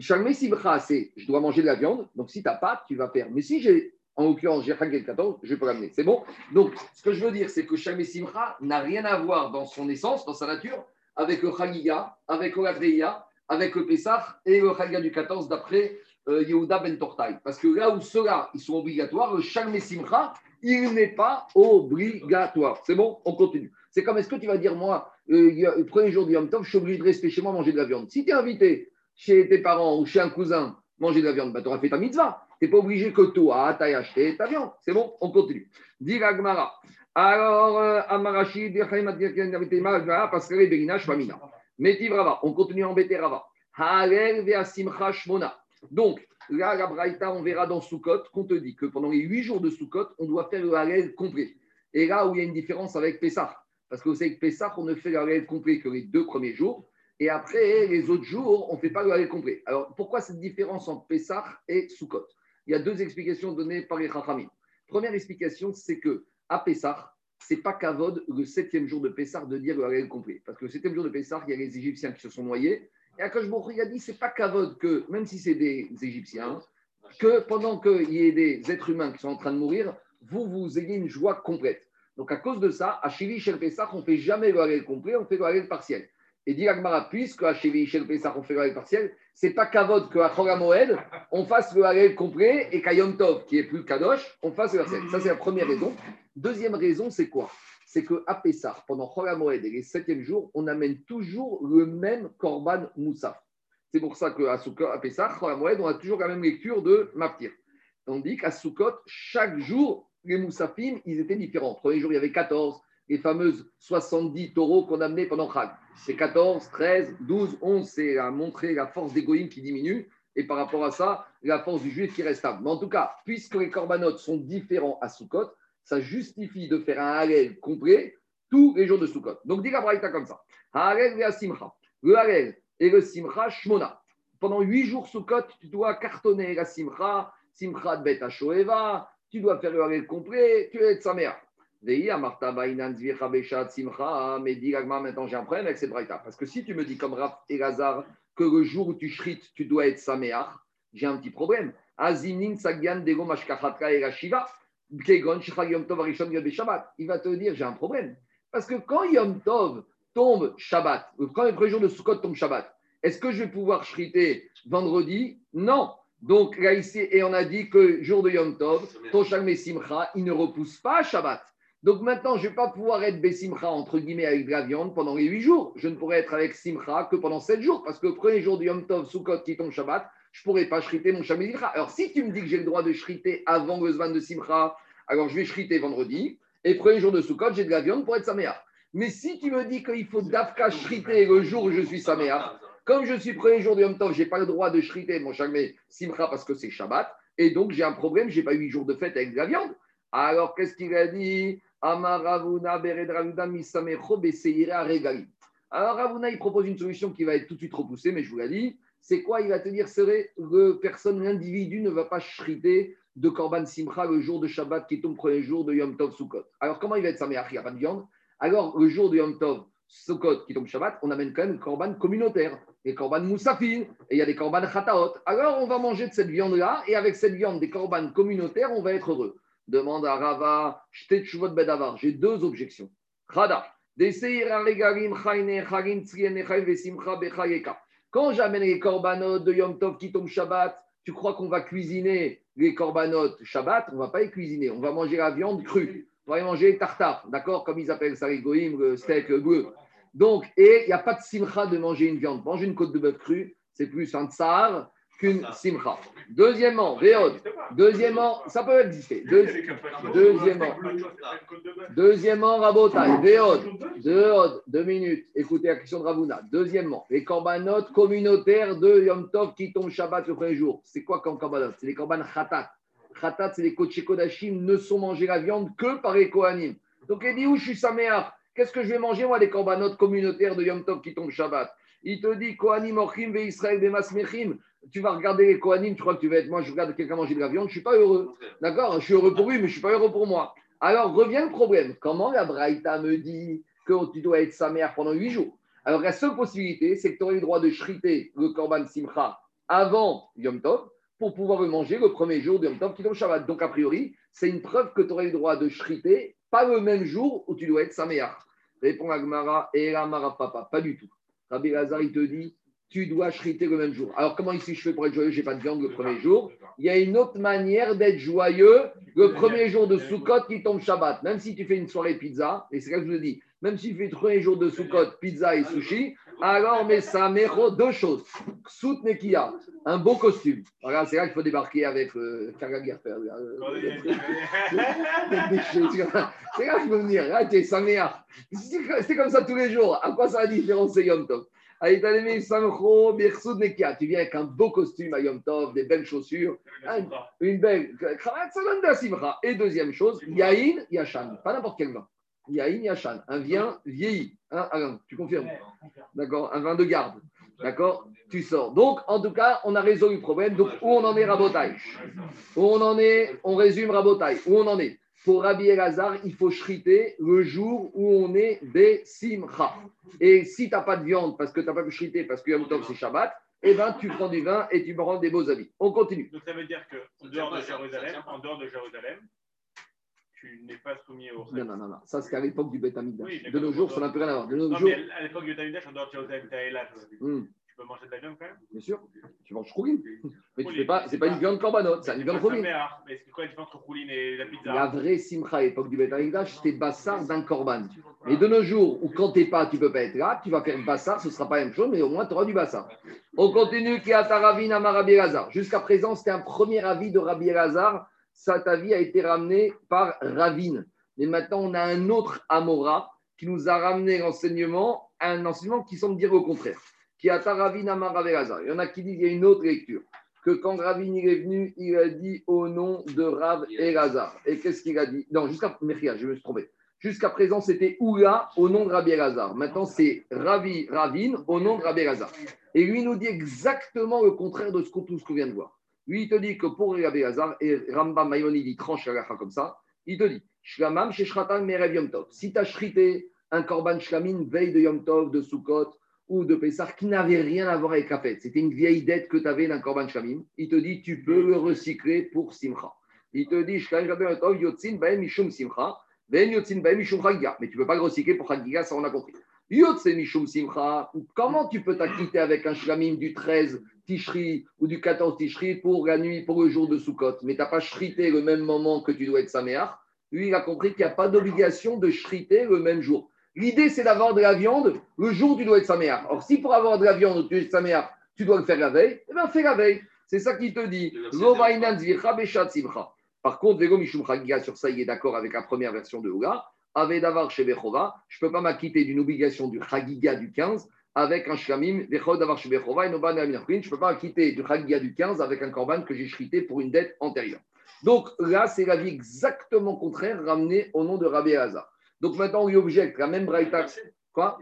Shalmei Simcha, c'est je dois manger de la viande, donc si tu n'as pas, tu vas faire. Mais si j'ai, en l'occurrence, j'ai Chag el Kator, je peux l'amener. C'est bon? Donc, ce que je veux dire, c'est que Shalmei Simcha n'a rien à voir dans son essence, dans sa nature, avec le Chagiga, avec le Adreya, avec le Pesach et le Chagiga du quatorze d'après euh, Yehuda ben Tortaï. Parce que là où ceux-là, ils sont obligatoires, le Shalmei Simcha, il n'est pas obligatoire. C'est bon, on continue. C'est comme, est-ce que tu vas dire, moi, euh, le premier jour du Yom Tov, je suis obligé de rester chez moi manger de la viande. Si tu es invité chez tes parents ou chez un cousin manger de la viande, bah, tu auras fait ta mitzvah. Tu n'es pas obligé que toi, tu ailles acheter ta viande. C'est bon, on continue. Dit la Gemara. Alors, Amarashi, parce qu'elle est Berina, Shvamina. Meti Brava, on continue en Beterava. Harel vea Simcha Shmona. Donc, là, la Braïta, on verra dans Soukot qu'on te dit que pendant les huit jours de Soukot, on doit faire le Harel complet. Et là où il y a une différence avec Pessah, parce que vous savez que Pessah, on ne fait le Harel complet que les deux premiers jours, et après, les autres jours, on ne fait pas le Harel complet. Alors, pourquoi cette différence entre Pessah et Soukot? Il y a deux explications données par les Chachamim. Première explication, c'est qu'à Pessah, ce n'est pas Kavod, le septième jour de Pessah, de dire le Harel complet. Parce que le septième jour de Pessah, il y a les Égyptiens qui se sont noyés, et Akash Baruch Hou, il a dit, c'est pas Kavod que, même si c'est des Égyptiens, que pendant qu'il y ait des êtres humains qui sont en train de mourir, vous, vous ayez une joie complète. Donc, à cause de ça, à Shili Shel Pessah, on ne fait jamais le Harel complet, on fait le Harel partiel. Et dit l'Agmara, puisque à Shili Shel Pessah, on fait le Harel partiel, c'est pas Kavod qu'à Chol HaMoed, on fasse le Harel complet et qu'à Yom Tov, qui est plus Kadosh, on fasse le partiel. Ça, c'est la première raison. Deuxième raison, c'est quoi? C'est qu'à Pessah, pendant Chol HaMoed et les septième jours, on amène toujours le même Korban Moussaf. C'est pour ça qu'à à Pessah, Chol HaMoed, on a toujours la même lecture de Maftir. Tandis qu'à Soukot, chaque jour, les Moussafim, ils étaient différents. Le premier jour, il y avait quatorze, les fameuses soixante-dix taureaux qu'on amenait pendant Chag. C'est quatorze, treize, douze, onze, c'est à montrer la force des Goïms qui diminue et par rapport à ça, la force du Juif qui reste stable. Mais en tout cas, puisque les Korbanot sont différents à Soukot, ça justifie de faire un Harel complet tous les jours de Soukot. Donc, dit la Braïta comme ça. Harel et Simcha. Le Harel et le Simcha Shmona. Pendant huit jours Soukot, tu dois cartonner la Simcha, Simcha de Bet HaShoeva. Tu dois faire le Harel complet, tu es de sa mère. Mais dis, maintenant j'ai un problème avec cette braïta. Parce que si tu me dis comme Raph et Lazare que le jour où tu shrites, tu dois être saméar, j'ai un petit problème. Il va te dire, j'ai un problème. Parce que quand Yom Tov tombe Shabbat, quand le premier jour de Soukot tombe Shabbat, est-ce que je vais pouvoir shriter vendredi? Non. Donc là ici, et on a dit que jour de Yom Tov, ton Shalmei Simcha, il ne repousse pas Shabbat. Donc maintenant, je ne vais pas pouvoir être Bessimcha, entre guillemets, avec de la viande pendant les huit jours. Je ne pourrai être avec Simcha que pendant sept jours, parce que le premier jour du Yom Tov, Soukot qui tombe Shabbat, je ne pourrai pas shriter mon Shalmei Simcha. Alors si tu me dis que j'ai le droit de shriter avant le Zvan de Simcha, alors je vais shriter vendredi, et premier jour de Soukot, j'ai de la viande pour être Saméach. Mais si tu me dis qu'il faut Dafka shriter le jour où je suis Saméach, comme je suis premier jour de Yom Tov, je n'ai pas le droit de shriter mon Shalmei Simcha parce que c'est Shabbat, et donc j'ai un problème, je n'ai pas huit jours de fête avec de la viande. Alors qu'est-ce qu'il a dit? Alors Ravuna, il propose une solution qui va être tout de suite repoussée, mais je vous la dis. C'est quoi? Il va te dire, c'est vrai, le personne, l'individu ne va pas shriter de Korban Simcha le jour de Shabbat qui tombe premier jour de Yom Tov Soukot. Alors comment il va être Saméach? Il n'y a pas de viande. Alors le jour de Yom Tov Soukot qui tombe Shabbat, on amène quand même le Korban communautaire, les Korban Moussafin, et il y a des Korban Khataot. Alors on va manger de cette viande-là, et avec cette viande des Korban communautaires, on va être heureux. Demande à Rava, j'ai deux objections. Quand j'amène les corbanotes de Yom Tov qui tombent Shabbat, tu crois qu'on va cuisiner les corbanotes Shabbat? On ne va pas les cuisiner, on va manger la viande crue. On va y manger les tartares, d'accord? Comme ils appellent ça les goïms, le steak bleu. Donc, et il n'y a pas de simcha de manger une viande. Manger une côte de bœuf crue, c'est plus un tsar qu'une simcha. Deuxièmement, Réod, deuxièmement, ça peut exister. Deuxi- deuxièmement, deuxièmement, Rabotai, Réod, Réod, deux minutes, écoutez la question de Ravuna. Deuxièmement, les corbanotes communautaires de Yom Tov qui tombent Shabbat le premier jour. C'est quoi comme korbanot? C'est les korban khatat. Khatat, c'est les Kodesh Kodashim, ne sont mangés la viande que par les Kohanim. Donc il dit où je suis Saméach? Qu'est-ce que je vais manger moi des corbanotes communautaires de Yom Tov qui tombent Shabbat? Il te dit Kohanim Orchim ve Israël des Masmechim. Tu vas regarder les Kohanim, tu crois que tu vas être moi, je regarde quelqu'un manger de la viande, je ne suis pas heureux. D'accord? Je suis heureux pour lui, mais je ne suis pas heureux pour moi. Alors revient le problème. Comment la Braïta me dit que tu dois être Saméach pendant huit jours? Alors la seule possibilité, c'est que tu aurais le droit de shriter le Korban Simcha avant Yom Tov, pour pouvoir le manger le premier jour de Yom Tov qui tombe Shabbat. Donc, a priori, c'est une preuve que tu aurais le droit de shriter, pas le même jour où tu dois être Saméach. Répond la Gemara, et la Mara Papa, pas du tout. Rabbi Lazar, il te dit, tu dois shriter le même jour. Alors, comment ici je fais pour être joyeux? Je n'ai pas de viande le premier jour. Il y a une autre manière d'être joyeux le premier jour de Sukkot qui tombe Shabbat. Même si tu fais une soirée pizza, et c'est là que je vous dis, même si tu fais le premier jour de Sukkot, pizza et sushi, alors, mais ça m'écho deux choses. Sout Nekia, un beau costume. Regarde, c'est là qu'il faut débarquer avec Karga Gerper. C'est là qu'il faut venir. Là, tu es Saméach. C'est comme ça tous les jours. À quoi ça a différencé Yom Tov? Allez, t'as aimé Samcho, Birsoud Nekia. Tu viens avec un beau costume à Yom Tov, des belles chaussures, une belle. Et deuxième chose, Yahin Yashan. Pas n'importe quel vin. Yahin Yashan, un vin vieilli. Hein, Alain, tu confirmes? D'accord, un vin de garde. D'accord, tu sors. Donc, en tout cas, on a résolu le problème. Donc, où on en est, Rabotai? Où on en est, on résume, Rabotai. Où on en est? Pour Rabbi Elazar, il faut shriter le jour où on est des Simcha. Et si tu n'as pas de viande parce que tu n'as pas pu shriter, parce que Yom Tov c'est Shabbat, eh bien, tu prends du vin et tu me rends des beaux habits. On continue. Donc, ça veut dire qu'en dehors de Jérusalem, en dehors de Jérusalem, tu n'es pas soumis au... Non, non, non, non. Ça, c'est qu'à l'époque du Beth Amikdash. Oui, de nos jours, ça n'a plus rien à voir. De nos non, jours... mais à l'époque du Beth Amikdash, en dehors de Jérusalem, tu es là. Mm. Tu peux manger de la viande quand même? Bien sûr. Tu manges chouline. Mais tu fais pas, c'est pas une viande corbanote, c'est une viande chouline. Mais c'est quoi la différence entre chouline et la pizza? La vraie simcha à l'époque du Beth Amikdash, c'était bassar d'un corban. Et de nos jours, où quand tu n'es pas, tu ne peux pas être là, tu vas faire bassar, ce ne sera pas la même chose, mais au moins tu auras du bassar. On continue, qui a ta ravina ma Rabbi Elazar. Jusqu'à présent, c'était un premier avis de Rabbi Elazar. Cet avis a été ramené par Ravin. Mais maintenant, on a un autre Amora qui nous a ramené l'enseignement, un enseignement qui semble dire au contraire. Qui a ta Ravin Amar Rav Elazar. Il y en a qui disent qu'il y a une autre lecture. Que quand Ravin il est venu, il a dit au nom de Rav Elazar. Et qu'est-ce qu'il a dit? Non, jusqu'à Mechia, je me suis trompé. Jusqu'à présent, c'était Oula au nom de Rav Elazar. Maintenant, c'est Ravi Ravin au nom de Rav Elazar. Et lui, il nous dit exactement le contraire de ce qu'on, tout ce qu'on vient de voir. Lui, il te dit que pour Rabbi Elazar, et Rambam Maïmonide, il tranche la comme ça, il te dit Shlamam shechratan merev Yom Tov. Si tu as shrité un korban shlamim veille de Yom Tov, de Sukkot ou de Pessah qui n'avait rien à voir avec la fête, c'était une vieille dette que tu avais d'un korban shlamim, il te dit tu peux le recycler pour Simcha. Il te dit Shlamam shechratan merev Yom Tov, yotzin baem mishum Simcha, vein yotzin baem mishum Chagiga. Mais tu ne peux pas le recycler pour Chagiga, ça on a compris. Yotze mishum Simcha, comment tu peux t'acquitter avec un shlamim du treize Tishri ou du quatorze Tishri pour la nuit, pour le jour de Sukkot, mais tu n'as pas shrité le même moment que tu dois être Saméach. Lui, il a compris qu'il n'y a pas d'obligation de shriter le même jour. L'idée, c'est d'avoir de la viande le jour où tu dois être Saméach. Or, si pour avoir de la viande, tu es Saméach, tu dois le faire la veille, eh bien, fais la veille. C'est ça qu'il te dit. Par contre, Vego Mishum Chagiga, sur ça, il est d'accord avec la première version de Oula. Ave Davar Sheve Chova, je ne peux pas m'acquitter d'une obligation du Chagiga du quinze avec un shlamim, je ne peux pas quitter du Chagiga du quinze avec un korban que j'ai shrité pour une dette antérieure. Donc là, c'est l'avis exactement contraire ramené au nom de Rabbi Elazar. Donc maintenant, on lui objecte la même braïta. Quoi?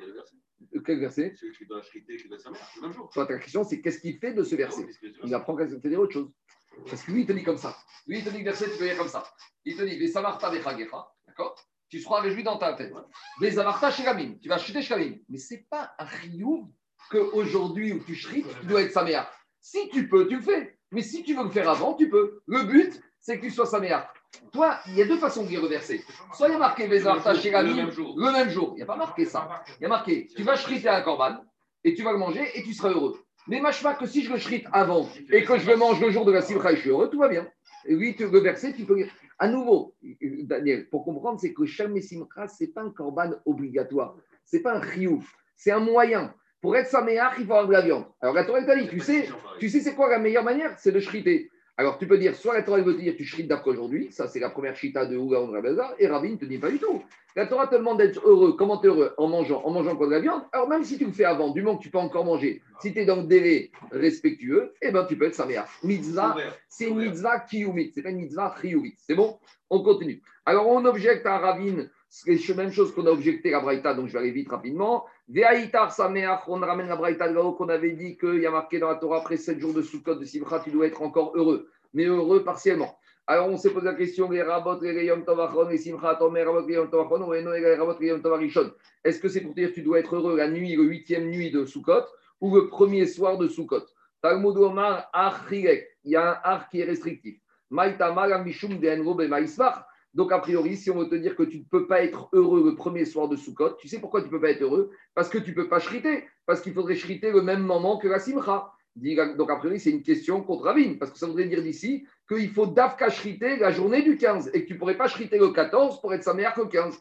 Quel verset? Celui qui doit shriter, qui doit sa mère, le même jour. La question, c'est qu'est-ce qu'il fait de ce verset? Il apprend qu'à dire autre chose. Parce que lui, il te dit comme ça. Lui, il te dit que verset, tu peux lire comme ça. Il te dit, Vesamarta Vechagecha, d'accord? Tu seras réjoui dans ta tête. Les avartas shlamim, tu vas chuter shlamim. Mais ce n'est pas un rioum qu'aujourd'hui où tu shrites, tu dois être Saméach. Si tu peux, tu le fais. Mais si tu veux le faire avant, tu peux. Le but, c'est que tu sois Saméach. Toi, il y a deux façons de les reverser. Soit il y a marqué les avartas shlamim le même jour. Il n'y a pas marqué ça. Il y a marqué tu vas shriter un korban et tu vas le manger et tu seras heureux. Mais machma que si je le shrite avant et que je le mange le jour de la simcha et je suis heureux, tout va bien. Et oui, le verset, tu peux lire. À nouveau, Daniel, pour comprendre, c'est que Shem et Simcha, ce n'est pas un korban obligatoire. Ce n'est pas un riouf. C'est un moyen. Pour être saméach, il faut avoir de la viande. Alors la Torah t'a dit, tu sais, tu sais c'est quoi la meilleure manière? C'est de shriter. Alors tu peux dire, soit la Torah veut te dire, tu shrites d'après aujourd'hui. Ça, c'est la première shita de Ougaon Rabbaza. Et Ravine ne te dit pas du tout. La Torah te demande d'être heureux. Comment t'es heureux? En mangeant. En mangeant quoi de la viande? Alors même si tu le fais avant, du moment que tu peux encore manger, si tu es dans le délai respectueux, eh ben, tu peux être saméach. Mitzvah, c'est une mitzvah kiyumit. C'est pas une mitzvah triyumit. C'est bon? On continue. Alors on objecte à Ravine. C'est la même chose qu'on a objecté la Braïta, donc je vais aller vite rapidement. Ve'aïtar sameach, on ramène la Braïta de là-haut qu'on avait dit qu'il y a marqué dans la Torah, après sept jours de Soukot de Simcha, tu dois être encore heureux, mais heureux partiellement. Alors on s'est posé la question, les rabot, les yom tovachon, les Simcha, tomé, rabot, les yom tovachon, ou les rabot, les yom tovarishon. Est-ce que c'est pour dire que tu dois être heureux la nuit, le huitième nuit de Soukot ou le premier soir de Soukot? Talmud Omar, achirek, il y a un art qui est restrictif. Maïtama, la mishum de enrobe et maïsbach. Donc, a priori, si on veut te dire que tu ne peux pas être heureux le premier soir de Soukot, tu sais pourquoi tu ne peux pas être heureux? Parce que tu ne peux pas shriter, parce qu'il faudrait shriter le même moment que la simcha. Donc, a priori, c'est une question contre Ravine, parce que ça voudrait dire d'ici qu'il faut d'Afka shriter la journée du quinze et que tu ne pourrais pas shriter le quatorze pour être saméach le quinze,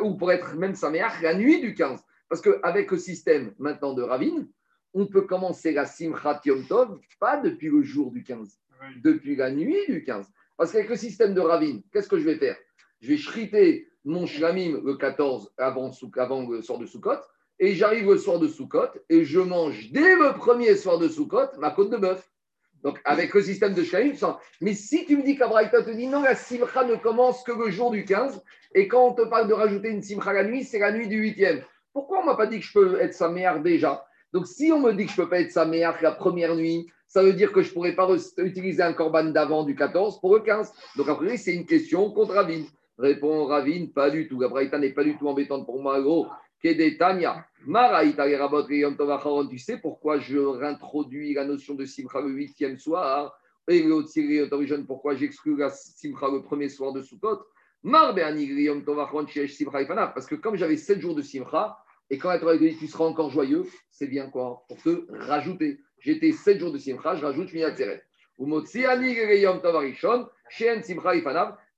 ou pour être même saméach la nuit du quinze. Parce qu'avec le système maintenant de Ravine, on peut commencer la simcha Yom Tov, pas depuis le jour du quinze, depuis la nuit du quinze. Parce qu'avec le système de Ravine, qu'est-ce que je vais faire? Je vais shriter mon shlamim le quatorze avant, avant le soir de Soukot, et j'arrive le soir de Soukot, et je mange dès le premier soir de Soukot ma côte de bœuf. Donc avec le système de shlamim, ça. Mais si tu me dis qu'Abraïta te dit non, la simcha ne commence que le jour du quinze, et quand on te parle de rajouter une simcha la nuit, c'est la nuit du huitième. Pourquoi on ne m'a pas dit que je peux être saméach déjà? Donc si on me dit que je ne peux pas être saméach la première nuit, ça veut dire que je ne pourrais pas utiliser un korban d'avant du quatorze pour le quinze. Donc, a priori, c'est une question contre Ravine. Répond Ravine, pas du tout. La Braïta n'est pas du tout embêtante pour moi, gros. Kedetania. Maraïta, les rabot, les yom tovacharon. Tu sais pourquoi je réintroduis la notion de simcha le huitième soir? Et aussi, les yom tovacharon, pourquoi j'exclus la simcha le premier soir de Soukot? Marbeani, les yom tovacharon, chiesh simcha ifana. Parce que comme j'avais sept jours de simcha, et quand la Torah dit tu seras encore joyeux, c'est bien quoi? Pour te rajouter. J'étais sept jours de simcha, je rajoute Minat Seret.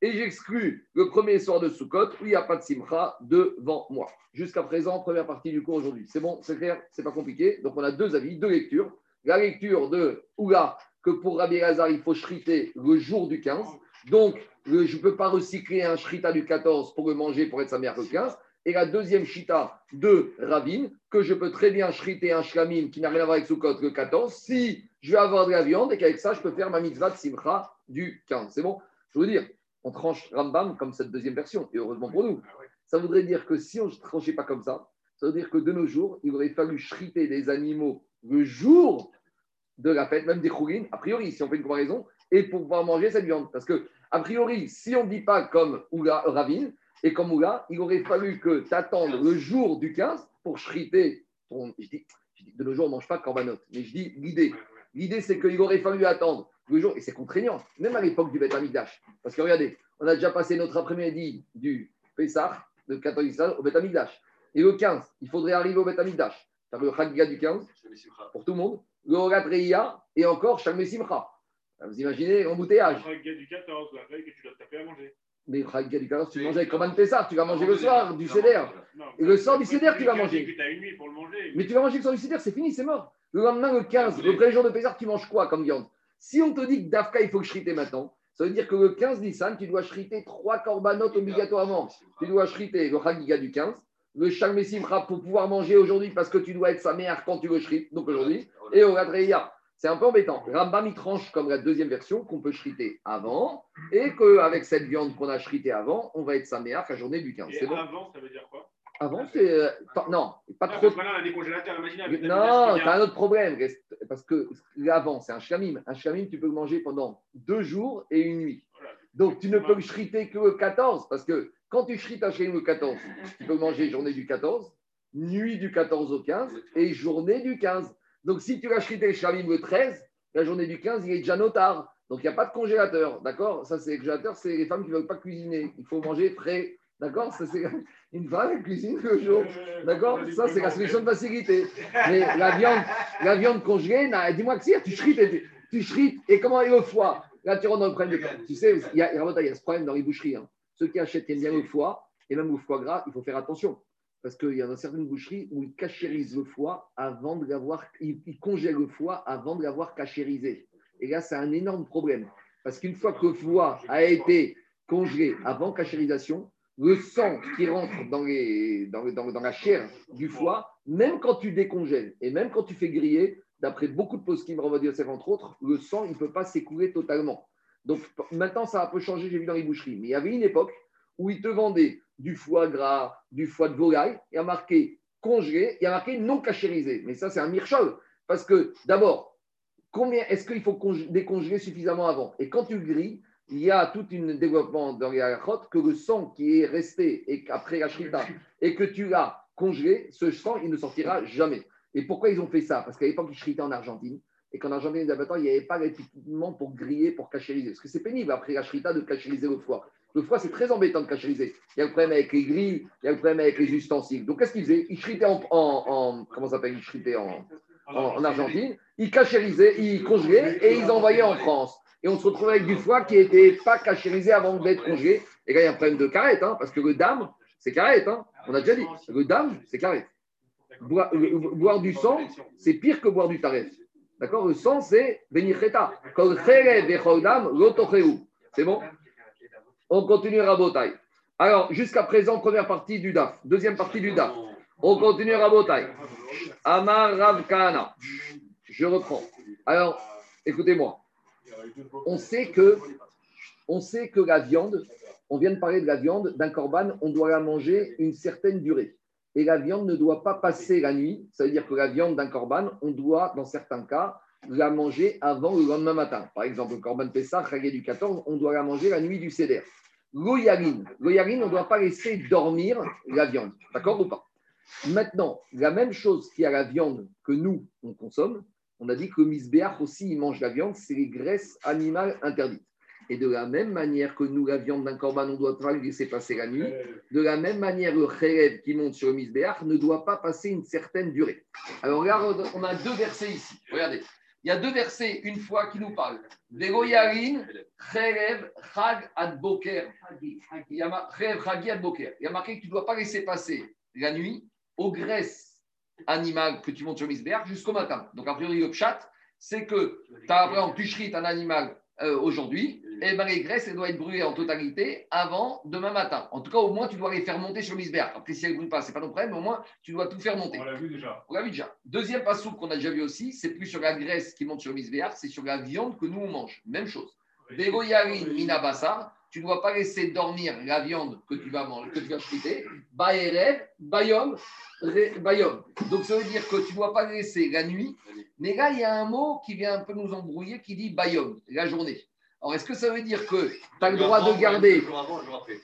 Et j'exclus le premier soir de Soukot où il n'y a pas de simcha devant moi. Jusqu'à présent, première partie du cours aujourd'hui. C'est bon, c'est clair, c'est pas compliqué. Donc on a deux avis, deux lectures. La lecture de Ouga, que pour Rabbi Elazar, il faut shriter le jour du quinze. Donc je ne peux pas recycler un shrita du quatorze pour le manger, pour être sa mère le quinze. Et la deuxième shita de Ravine, que je peux très bien shriter un shlamim qui n'a rien à voir avec Soukot le quatorze, si je vais avoir de la viande et qu'avec ça, je peux faire ma mitzvah de simcha du quinze. C'est bon? Je veux dire, on tranche Rambam comme cette deuxième version, et heureusement pour nous. Ça voudrait dire que si on ne tranchait pas comme ça, ça veut dire que de nos jours, il aurait fallu shriter des animaux le jour de la fête, même des chougines, a priori, si on fait une comparaison, et pour pouvoir manger cette viande. Parce que, a priori, si on ne dit pas comme Ouga, Ravine, et comme Ouga, il aurait fallu que tu attendes le jour du quinze pour shriter ton. Je dis, je dis de nos jours, on ne mange pas korbanot, mais je dis l'idée. L'idée, c'est qu'il aurait fallu attendre le jour, et c'est contraignant, même à l'époque du Beth Amikdash. Parce que regardez, on a déjà passé notre après-midi du Pessah, de quatorze au Beth Amikdash. Et le quinze, il faudrait arriver au Beth Amikdash. Faire le Chagiga du quinze, pour tout le monde, le Horat Reïa, et encore Shalmei Simcha. Vous imaginez l'embouteillage. Le Chagiga du quatorze, la veille que tu dois taper à manger. Mais le Chagiga du quatorze, tu manges avec Korban Pessah, tu vas manger le soir du Seder. Et le soir du Seder, tu vas manger. Mais tu vas manger le soir du Seder, c'est fini, c'est mort. Le lendemain, le quinze, le premier jour de Pessah, tu manges quoi comme viande? Si on te dit que Dafka, il faut que shriter maintenant, ça veut dire que le quinze Nissan, tu dois shriter trois corbanotes obligatoirement. Tu dois shriter le Chagiga du quinze, le Shalmei Simcha pour pouvoir manger aujourd'hui parce que tu dois être saméach quand tu le shrites, donc aujourd'hui, et au Radreya. C'est un peu embêtant. Rambam, il tranche comme la deuxième version qu'on peut shriter avant et qu'avec cette viande qu'on a shritée avant, on va être saméach la journée du quinze. Et bon avant, ça veut dire quoi? Avant, c'est. Euh, pas, non, pas ah, trop. Voilà, un décongélateur, imaginez. Non, tu as un autre problème. Parce que l'avant, c'est un shlamim. Un shlamim, tu peux le manger pendant deux jours et une nuit. Voilà. Donc, tu ne peux le shriter que le quatorze. Parce que quand tu shrites un shlamim le quatorze, tu peux manger journée du quatorze, nuit du quatorze au quinze et journée du quinze. Donc, si tu vas shriter le shlamim le treize, la journée du quinze, il est déjà notard. Donc, il n'y a pas de congélateur. D'accord? Ça, c'est le congélateur, c'est les femmes qui ne veulent pas cuisiner. Il faut manger frais. D'accord? Ça, c'est. une vraie cuisine le jour. D'accord ? Ça, c'est la solution de facilité. Mais la viande, la viande congelée, dis-moi que si, tu chrites et tu, tu chrites et comment est le foie ? Là, tu rentres dans le problème des corps. Tu sais, il y, a, il y a ce problème dans les boucheries. Hein. Ceux qui achètent qui aiment bien le foie et même le foie gras, il faut faire attention. Parce qu'il y a certaines boucheries où ils cachérisent le foie avant de l'avoir, ils, ils congèlent le foie avant de l'avoir cachérisé. Et là, c'est un énorme problème. Parce qu'une fois que le foie a été congelé avant cachérisation, le sang qui rentre dans, les, dans, dans, dans la chair du foie, même quand tu décongèles et même quand tu fais griller, d'après beaucoup de poskim, entre autres, le sang il ne peut pas s'écouler totalement. Donc maintenant, ça a un peu changé, j'ai vu dans les boucheries. Mais il y avait une époque où ils te vendaient du foie gras, du foie de volaille, il y a marqué congelé, il y a marqué non cachérisé. Mais ça, c'est un mirchol. Parce que d'abord, combien est-ce qu'il faut décongeler suffisamment avant? Et quand tu grilles, il y a tout un développement dans les halakhot que le sang qui est resté et après la shrita et que tu l'as congelé, ce sang, il ne sortira jamais. Et pourquoi ils ont fait ça? Parce qu'à l'époque, ils shritaient en Argentine et qu'en Argentine, il n'y avait pas l'équipement pour griller, pour cachériser. Parce que c'est pénible après la shrita de cachériser le foie. Le foie, c'est très embêtant de cachériser. Il y a le problème avec les grilles, il y a le problème avec les ustensiles. Donc, qu'est-ce qu'ils faisaient? Ils shritaient en, en, en... Comment ça s'appelle? Ils shritaient en, en, en Argentine. Ils cachérisaient, ils congelaient et ils envoyaient en France. Et on se retrouvait avec du foie qui n'était pas cachérisé avant d'être congé. Et là, il y a un problème de carrette, hein, parce que le dame, c'est carrette. Hein. On a déjà dit, le dame, c'est carrette. Boire, boire du sang, c'est pire que boire du taref. D'accord? Le sang, c'est benicheta. C'est bon? On continue Rabotai. Alors, jusqu'à présent, première partie du D A F. Deuxième partie du D A F. On continue Rabotai. Amar Rav Kahana. Je reprends. Alors, écoutez-moi. On sait, que, on sait que la viande, on vient de parler de la viande, d'un corban, on doit la manger une certaine durée. Et la viande ne doit pas passer la nuit, ça veut dire que la viande d'un corban, on doit, dans certains cas, la manger avant le lendemain matin. Par exemple, le corban Pessah, Chagé du quatorze, on doit la manger la nuit du Seder. L'oyaline, l'oyaline, on ne doit pas laisser dormir la viande, d'accord ou pas? Maintenant, la même chose qu'il y a la viande que nous, on consomme, on a dit que le misbéach aussi, il mange la viande, c'est les graisses animales interdites. Et de la même manière que nous, la viande d'un corban, on ne doit pas laisser passer la nuit, de la même manière, le chélèv qui monte sur le misbéach ne doit pas passer une certaine durée. Alors là, on a deux versets ici. Regardez. Il y a deux versets, une fois, qui nous parlent. Vegoyarin, chélèv, chag ad boker. Il y a marqué que tu ne dois pas laisser passer la nuit aux graisses animal que tu montes sur Misbéach jusqu'au matin. Donc, a priori, le pchat, c'est que par exemple, tu chrites un animal euh, aujourd'hui, et bien les graisses, elles doivent être brûlées en totalité avant demain matin. En tout cas, au moins, tu dois les faire monter sur Misbéach. Après, si elles ne brûlent pas, ce n'est pas ton problème, mais au moins, tu dois tout faire monter. On l'a vu déjà. On l'a vu déjà. Deuxième passouk qu'on a déjà vu aussi, c'est plus sur la graisse qui monte sur Misbéach, c'est sur la viande que nous, on mange. Même chose. Vegoyarin minabassar, tu ne dois pas laisser dormir la viande que tu vas manger, que tu vas friter. Baerev, bayom, bayom. Donc ça veut dire que tu ne dois pas laisser la nuit. Mais là, il y a un mot qui vient un peu nous embrouiller qui dit bayom, la journée. Alors est-ce que ça veut dire que tu as le droit de garder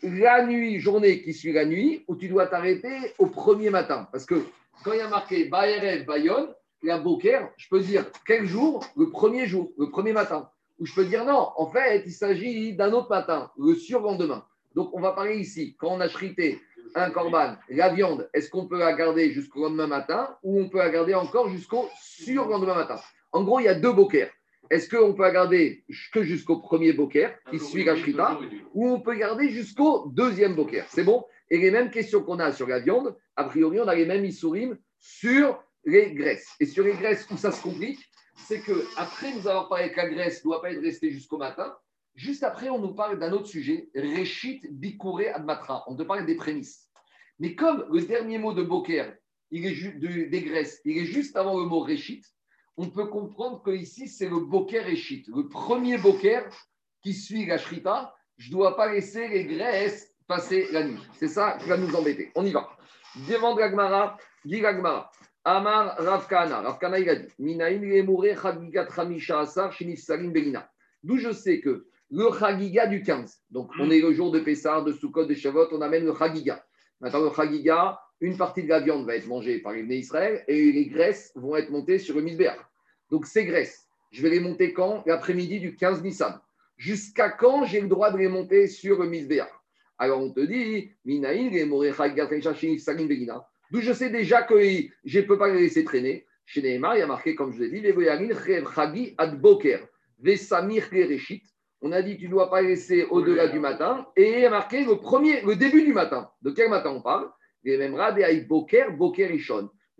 la nuit, journée qui suit la nuit, ou tu dois t'arrêter au premier matin? Parce que quand il y a marqué Baerev, bayom, la boker, je peux dire quel jour? Le premier jour, le premier matin. Où je peux dire non, en fait, il s'agit d'un autre matin, le surlendemain. Donc, on va parler ici, quand on a chrité un corban, la viande, est-ce qu'on peut la garder jusqu'au lendemain matin ou on peut la garder encore jusqu'au surlendemain matin? En gros, il y a deux bokers. Est-ce qu'on peut la garder que jusqu'au premier boker, qui suit la chrita, ou on peut garder jusqu'au deuxième boker? C'est bon? Et les mêmes questions qu'on a sur la viande, a priori, on a les mêmes isourim sur les graisses. Et sur les graisses, où ça se complique, c'est qu'après nous avoir parlé que la graisse ne doit pas être restée jusqu'au matin, juste après, on nous parle d'un autre sujet, Réchit Bikuré Admatra. On te parle des prémices. Mais comme le dernier mot de Boker, il est ju- de, des graisses, il est juste avant le mot Réchit, on peut comprendre qu'ici, c'est le Boker Réchit. Le premier Boker qui suit la Shrita, je ne dois pas laisser les graisses passer la nuit. C'est ça qui va nous embêter. On y va. Devant de la Gemara, Guy la Gemara. Amar Rav Kahana, Rav Kahana il a dit Minaïm Lemure Chagigat Chamisha Asar Shinifsarim Belina. D'où je sais que le Chagiga du quinze, donc on est le jour de Pessah, de Sukkot, de Shavuot, on amène le Chagiga. Maintenant le Chagiga, une partie de la viande va être mangée par les Bnei Israël et les graisses vont être montées sur le Misbéach. Donc ces graisses, je vais les monter quand? L'après-midi du quinze Nissan. Jusqu'à quand j'ai le droit de les monter sur le Misbéach? Alors on te dit, d'où je sais déjà que je ne peux pas les laisser traîner. Chez Nehemar, il y a marqué, comme je l'ai dit, on a dit, tu ne dois pas laisser au-delà du matin. Et il y a marqué le, premier, le début du matin. De quel matin on parle? Là,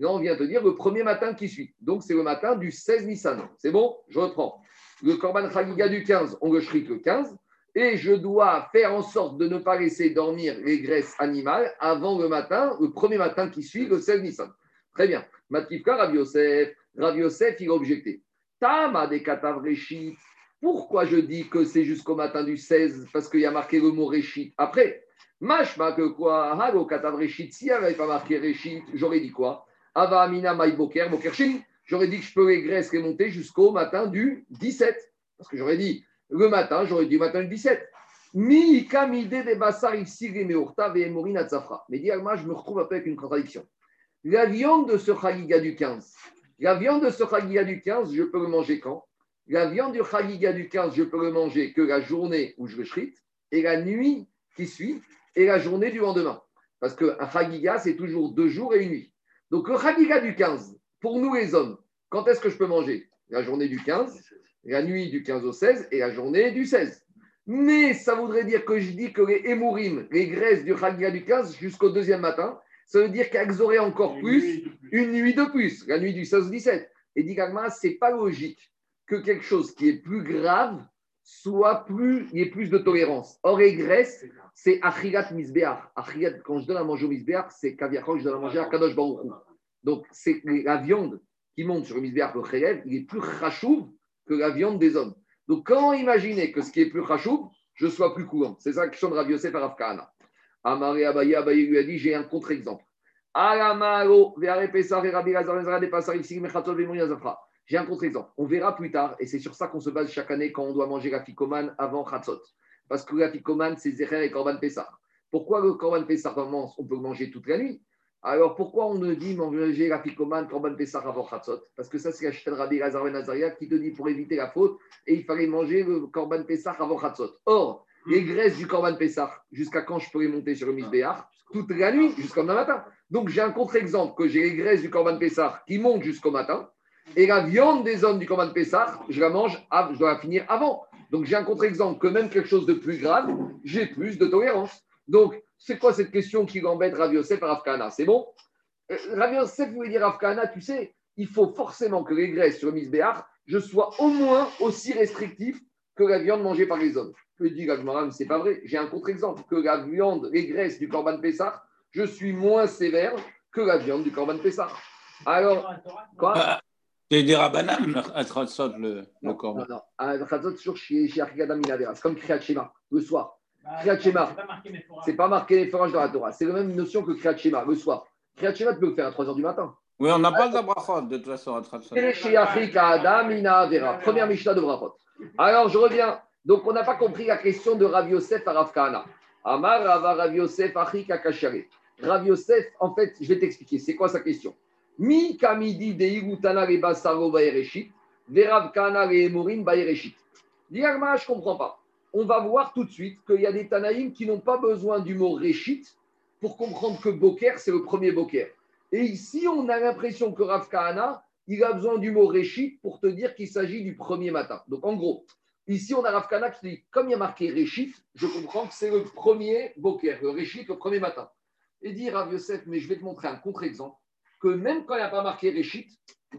on vient te dire le premier matin qui suit. Donc, c'est le matin du seize Nissan. C'est bon? Je reprends. Le Korban Chagiga du quinze, on le shrik le quinze. Et je dois faire en sorte de ne pas laisser dormir les graisses animales avant le matin, le premier matin qui suit, le seize Nissan. Très bien. Matkivka, Rav Yosef. Rav Yosef, il a objecté. Tama de Katav Reshit. Pourquoi je dis que c'est jusqu'au matin du seize? Parce qu'il y a marqué le mot Reshit. Après, Mashma que quoi? Halo Katav Reshit. S'il n'y avait pas marqué Reshit, j'aurais dit quoi? Ava Amina Maï Boker, Bokerchin. J'aurais dit que je peux les graisses remonter jusqu'au matin du dix-sept. Parce que j'aurais dit. Le matin, j'aurais dit le matin le dix-sept. Mi kamide de basar isigre meurta ve morina tsafra. Mais dire moi, je me retrouve après avec une contradiction. La viande de ce Chagiga du quinze, la viande de ce Chagiga du quinze, je peux le manger quand? La viande du Chagiga du quinze, je peux le manger que la journée où je le shrite et la nuit qui suit et la journée du lendemain. Parce que un Chagiga, c'est toujours deux jours et une nuit. Donc le Chagiga du quinze, pour nous les hommes, quand est-ce que je peux manger? La journée du quinze. La nuit du quinze au seize et la journée du seize. Mais ça voudrait dire que je dis que les émourim, les graisses du Chagiga du quinze jusqu'au deuxième matin, ça veut dire qu'elles auraient encore une plus, nuit plus, une nuit de plus, la nuit du seize au dix-sept. Et dit Gagma, ce n'est pas logique que quelque chose qui est plus grave soit plus, il y ait plus de tolérance. Or, les graisses, c'est Achilat Misbéar. Achilat, quand je donne à manger au Misbéar, c'est caviar quand je donne à manger à Kadosh Baruch Hu. Donc, c'est la viande qui monte sur le Misbéar, le Chélèv, il est plus Khashouv que la viande des hommes. Donc, comment imaginer que ce qui est plus Khashoub, je sois plus courant? C'est ça que question de Rav Yosef à Rav Kahana. Amare Abaye, Abaye lui a dit, j'ai un contre-exemple. J'ai un contre-exemple. On verra plus tard, et c'est sur ça qu'on se base chaque année quand on doit manger la Fikoman avant Khatsot. Parce que la Fikoman, c'est Zecher et Korban Pessah. Pourquoi le Korban Pessah, on peut le manger toute la nuit? Alors, pourquoi on ne dit manger la Fikoman, Korban Pessah avant Khatsot? Parce que ça, c'est la Shita de Rabbi Lazar ben Azaria qui te dit pour éviter la faute, et il fallait manger le Korban Pessah avant Khatsot. Or, les graisses du Korban Pessah, jusqu'à quand je peux les monter sur le Misbéar? Toute la nuit, jusqu'au matin. Donc, j'ai un contre-exemple que j'ai les graisses du Korban Pessah qui montent jusqu'au matin, et la viande des hommes du Korban Pessah, je la mange, je dois la finir avant. Donc, j'ai un contre-exemple que même quelque chose de plus grave, j'ai plus de tolérance. Donc, c'est quoi cette question qui l'embête Rav Yosef à Rav Kahana? C'est bon? Rav Yosef voulait dire Rav Kahana, tu sais, il faut forcément que les graisses sur le Misbéar, je sois au moins aussi restrictif que la viande mangée par les hommes. Je dis, la Gemara, c'est pas vrai. J'ai un contre-exemple que la viande, les graisses du Korban Pessah, je suis moins sévère que la viande du Korban Pessah. Alors, quoi? C'est des rabanam, à Khatsot, le Korban. Non, non, Khatsot, toujours chez Achigad Aminadera. C'est comme Kriyat Shema, le soir. Kriyat Shema, c'est pas marqué les forages dans la Torah. C'est la même notion que Kriyat Shema, le soir. Kriyat Shema, tu peux le faire à trois heures du matin. Oui, on n'a pas de brachot, de toute façon, à Khatsot. C'est chez Achigad Aminadera, première Mishnah de brachot. Alors, je reviens. Donc, on n'a pas compris la question de Rav Yosef à Rav Kahana. Amar Rava Rav Yosef Achik Akashare. Rav Yosef, en fait, je vais t'expliquer. C'est quoi sa question? Mi kamidi de Igutana le Basaro Baereshit, de Rav Kahana le Emorin Baereshit. Diagma, je ne comprends pas. On va voir tout de suite qu'il y a des Tanaïm qui n'ont pas besoin du mot Reshit pour comprendre que Boker, c'est le premier Boker. Et ici, on a l'impression que Rav Kahana, il a besoin du mot Reshit pour te dire qu'il s'agit du premier matin. Donc, en gros, ici, on a Rav Kahana qui dit, comme il y a marqué Réchit, je comprends que c'est le premier Boker, le Réchit, le premier matin. Et dit Rav Yosef, mais je vais te montrer un contre-exemple, que même quand il n'y a pas marqué Réchit,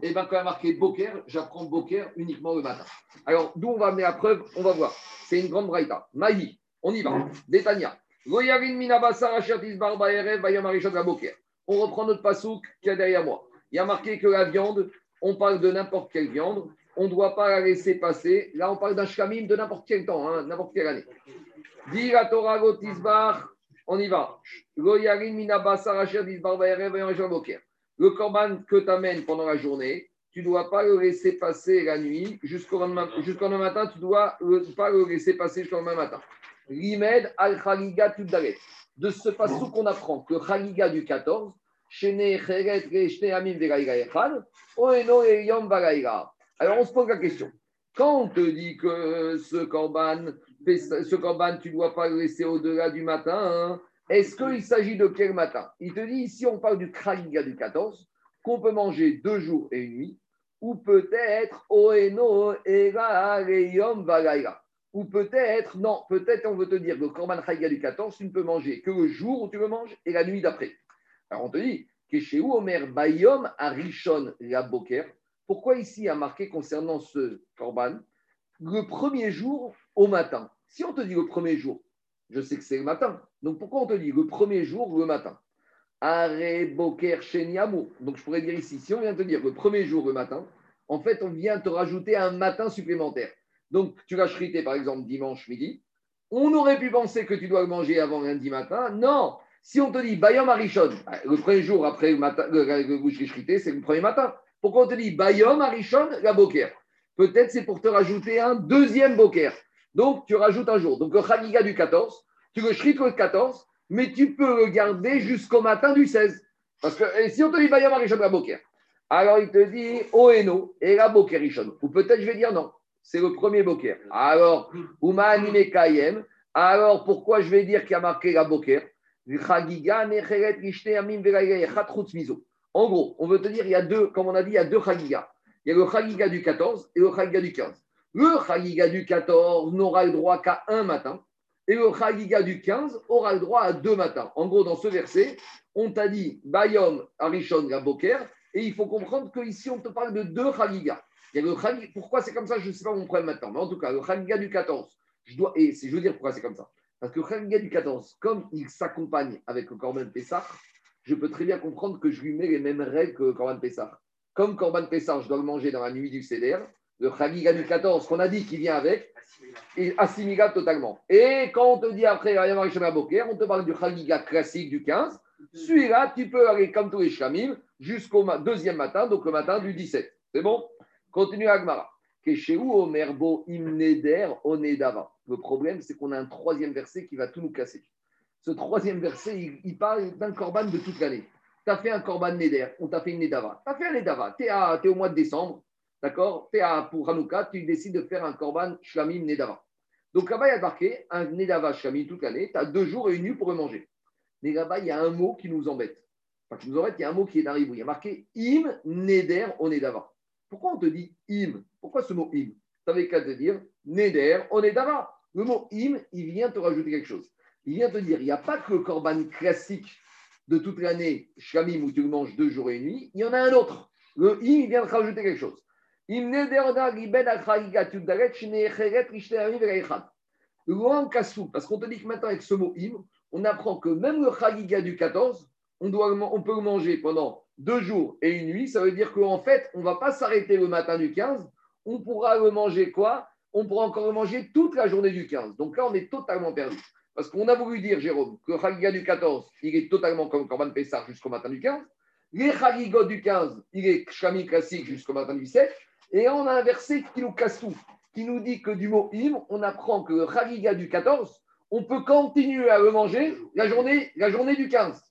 et bien quand il y a marqué Boker, j'apprends Boker uniquement le matin. Alors, d'où on va amener la preuve, on va voir. C'est une grande braïta. Maï, on y va. Détania. Goyarin minabasa rachatis barba erev bayam arishad la Boker. On reprend notre pasouk qu'il y a derrière moi. Il y a marqué que la viande, on parle de n'importe quelle viande, on ne doit pas la laisser passer. Là, on parle d'un shkamim de n'importe quel temps, hein, n'importe quelle année. Dis la Torah, gotisbar, on y va. Le korban que tu amènes pendant la journée, tu ne dois pas le laisser passer la nuit. Jusqu'au lendemain, jusqu'au lendemain matin, tu ne dois pas le laisser passer jusqu'au lendemain matin. Rimed al-Khaliga Tuddalet. De ce passage qu'on apprend que Khaliga du quatorze, Shene Cheret Reshne Amim Veraïga Echad, Oeno Eyom Baraïga. Alors, on se pose la question. Quand on te dit que ce corban, ce corban tu ne dois pas le laisser au-delà du matin, hein, est-ce qu'il s'agit de quel matin? Il te dit ici, on parle du Khaliga du quatorze, qu'on peut manger deux jours et une nuit, ou peut-être Oeno Era Reyom Valaira. Ou peut-être, non, peut-être on veut te dire que le Korban Khaliga du quatorze, tu ne peux manger que le jour où tu le manges et la nuit d'après. Alors on te dit, Keshehu Omer Bayom Arishon La Boker. Pourquoi ici a marqué concernant ce Korban le premier jour au matin? Si on te dit le premier jour, je sais que c'est le matin. Donc pourquoi on te dit le premier jour le matin? Are Boker Shenyamo. Donc je pourrais dire ici, si on vient te dire le premier jour le matin, en fait on vient te rajouter un matin supplémentaire. Donc, tu l'as chrité, par exemple, dimanche midi. On aurait pu penser que tu dois le manger avant lundi matin. Non. Si on te dit Bayom Arishon, le premier jour après le matin, le boucherie chrité, c'est le premier matin. Pourquoi on te dit Bayom Arishon la boker? Peut-être c'est pour te rajouter un deuxième boker. Donc, tu rajoutes un jour. Donc, le Khaliga du quatorze, tu le chrites le quatorze, mais tu peux le garder jusqu'au matin du seize. Parce que et si on te dit Bayom Arishon la boker, alors il te dit Oeno et la boker Rishon. Ou peut-être je vais dire non. C'est le premier boker. Alors, alors pourquoi je vais dire qu'il y a marqué la boker? En gros, on veut te dire, il y a deux, comme on a dit, il y a deux Khaligas. Il y a le Khaliga du quatorze et le Khaliga du quinze. Le Khaliga du quatorze n'aura le droit qu'à un matin et le Khaliga du quinze aura le droit à deux matins. En gros, dans ce verset, on t'a dit Bayom Arishon la boker et il faut comprendre qu'ici, on te parle de deux Khaligas. Il y a le Khaliga, pourquoi c'est comme ça, je ne sais pas mon problème maintenant, mais en tout cas, le Khaliga du quatorze, je dois, et je veux dire pourquoi c'est comme ça. Parce que le Khaliga du quatorze, comme il s'accompagne avec le Korban Pessah, je peux très bien comprendre que je lui mets les mêmes règles que le Korban Pessah. Comme Korban Pessah, je dois le manger dans la nuit du Seder, le Khaliga du quatorze, qu'on a dit qui vient avec, est assimilable totalement. Et quand on te dit après, on te parle du Khaliga classique du quinze, celui-là, tu peux aller comme tous les Shlamim jusqu'au deuxième matin, donc le matin du dix-sept. C'est bon? Continue Agmara. Le problème, c'est qu'on a un troisième verset qui va tout nous casser. Ce troisième verset, il, il parle d'un korban de toute l'année. Tu as fait un korban neder, on t'a fait une nedava. Tu as fait un nedava, tu es au mois de décembre, d'accord? Tu es pour Hanouka, tu décides de faire un korban shlamim nedava. Donc là-bas, il y a marqué un nedava shlamim toute l'année, tu as deux jours et une nuit pour le manger. Mais là-bas, il y a un mot qui nous embête. Enfin, qui nous embête, il y a un mot qui est dans l'hibou. Il y a marqué im neder onedava. Pourquoi on te dit im? Pourquoi ce mot im? Tu n'avais qu'à te dire neder, on est d'avant. Le mot im, il vient te rajouter quelque chose. Il vient te dire, il n'y a pas que le korban classique de toute l'année, shlamim, où tu le manges deux jours et une nuit, il y en a un autre. Le im, il vient te rajouter quelque chose. Im neder, on a ribed al-khaïga, tu daret, shnecheret, rishtehami, velaïchad. Loin kassou, parce qu'on te dit que maintenant, avec ce mot im, on apprend que même le khaïga du quatorze, on, doit, on peut le manger pendant deux jours et une nuit, ça veut dire qu'en fait, on ne va pas s'arrêter le matin du quinze, on pourra le manger quoi? On pourra encore le manger toute la journée du quinze. Donc là, on est totalement perdu. Parce qu'on a voulu dire, Jérôme, que le Khaliga du quatorze, il est totalement comme Korban Pessah jusqu'au matin du quinze. Les Khaligot du quinze, il est Shami classique jusqu'au matin du sept. Et là, on a un verset qui nous casse tout, qui nous dit que du mot im, on apprend que le Khaliga du quatorze, on peut continuer à le manger la journée, la journée du quinze.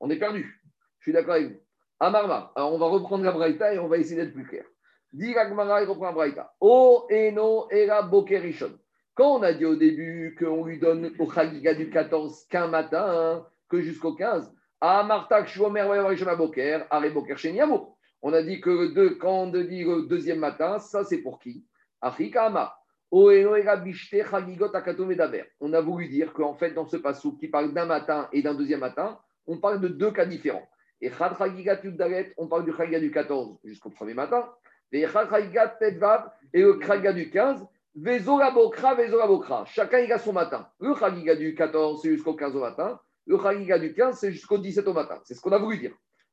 On est perdu. Je suis d'accord avec vous. Amarma, alors on va reprendre la braïta et on va essayer d'être plus clair. Dit Agmara, il reprend la braïta. O eno era bokerishon. Quand on a dit au début qu'on lui donne au Khaliga du quatorze qu'un matin, hein, que jusqu'au quinze, Amartak Shomer Vayorishon Boker, Are Boker Shenyavo. On a dit que le deux, quand on dit le deuxième matin, ça c'est pour qui? Achika Amar. O eno era bishte Khaligot Akatom Edaber. On a voulu dire qu'en fait, dans ce passouk qui parle d'un matin et d'un deuxième matin, on parle de deux cas différents. Et Chad Chagiga Tuddalet, on parle du Chagiga du quatorze jusqu'au premier matin. Et Chad Chagiga Tetvav et le Chagiga du quinze. Vezola Bokra, Vezola Bokra. Chacun il a son matin. Le Chagiga du quatorze, c'est jusqu'au quinze au matin. Le Chagiga du quinze, c'est jusqu'au dix-sept au matin. C'est ce qu'on a voulu dire.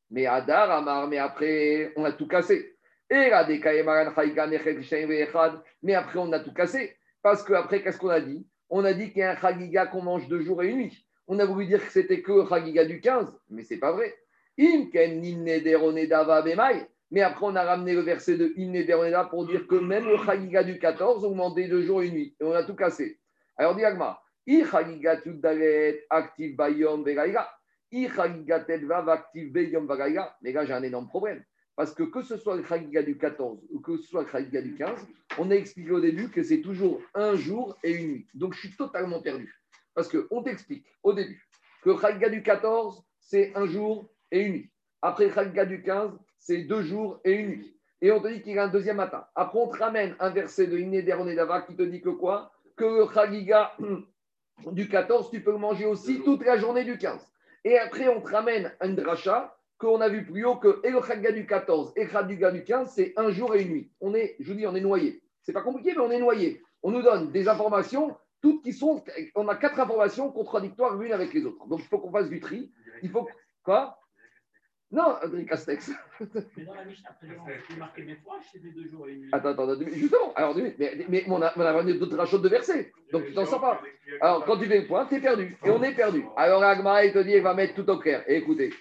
Mais Adar, Amar, mais après, on a tout cassé. Et la Dekayemaran Chagiga Nechek Shem Vechad, mais après, on a tout cassé. Parce qu'après, qu'est-ce qu'on a dit? On a dit qu'il y a un Chagiga qu'on mange deux jours et une nuit. On a voulu dire que c'était que le Chagiga du quinze, mais ce n'est pas vrai. Mais après, on a ramené le verset de Im Neder Onedava pour dire que même le Khaliga du quatorze, on demandait deux jours et une nuit. Et on a tout cassé. Alors, dit Agma, I Khaliga Tuddalet, Active Bayom Vegaiga. I Khaliga Telvav, Active Bayom Vegaiga. Les gars, j'ai un énorme problème. Parce que que ce soit le Khagiga du quatorze ou que ce soit le Khagiga du quinze, on a expliqué au début que c'est toujours un jour et une nuit. Donc, je suis totalement perdu. Parce qu'on t'explique au début que le Khagiga du quatorze, c'est un jour et une nuit. Après le Khagiga du quinze, c'est deux jours et une nuit. Et on te dit qu'il y a un deuxième matin. Après, on te ramène un verset de Inéder Onedava qui te dit que quoi? Que le Khagiga du quatorze, tu peux le manger aussi toute la journée du quinze. Et après, on te ramène un dracha qu'on a vu plus haut que et le Khagiga du quatorze et le Khagiga du quinze, c'est un jour et une nuit. On est, je vous dis, on est noyé. C'est pas compliqué, mais on est noyé. On nous donne des informations, toutes qui sont. On a quatre informations contradictoires l'une avec les autres. Donc il faut qu'on fasse du tri. Il faut quoi? Non, Adrien Castex. Mais dans la Mishnah, j'ai marqué mes fois, je fais deux jours et une nuit. Attends, attends, justement. Alors, mais, mais, mais on a ramené d'autres rachotes de versets. Donc tu t'en sors pas. Alors quand tu fais le point, tu es perdu. Et on est perdu. Alors Agmara, il te dit, il va mettre tout au clair. Et écoutez.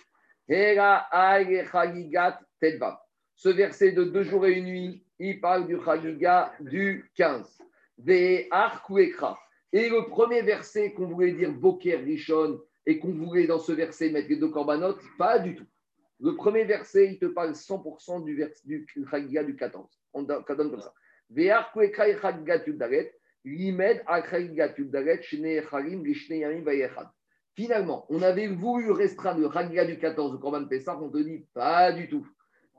Ce verset de deux jours et une nuit, il parle du Khagiga du quinze. Et le premier verset qu'on voulait dire Boker Rishon et qu'on voulait dans ce verset mettre les deux corbanotes, pas du tout. Le premier verset, il te parle cent pour cent du, vers, du Khagiga du quatorze. On donne comme ça. Finalement, on avait voulu restreindre le Khagiga du quatorze, le Korban Pessah, on te dit pas du tout.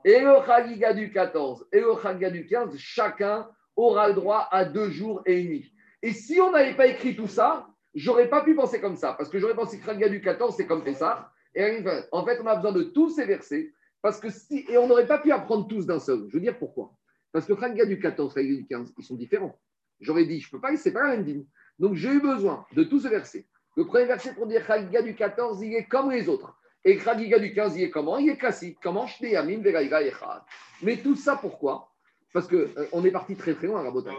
Et le Khagiga du quatorze et le Khagiga du quinze, chacun aura le droit à deux jours et une nuit. Et si on n'avait pas écrit tout ça, j'aurais pas pu penser comme ça, parce que j'aurais pensé que Khagiga du quatorze, c'est comme Pessah. Et en fait, on a besoin de tous ces versets, parce que si, et on n'aurait pas pu apprendre tous d'un seul. Je veux dire pourquoi? Parce que le Khagiga du quatorze et le Khagiga du quinze, ils sont différents. J'aurais dit, je peux pas, c'est pas la même dîme. Donc j'ai eu besoin de tous ces versets. Le premier verset pour dire Khagiga du quatorze, il est comme les autres. Et Khagiga du quinze, il est comment? Il est classique. Comment? Mais tout ça, pourquoi? Parce qu'on euh, est parti très très loin, Rabotin.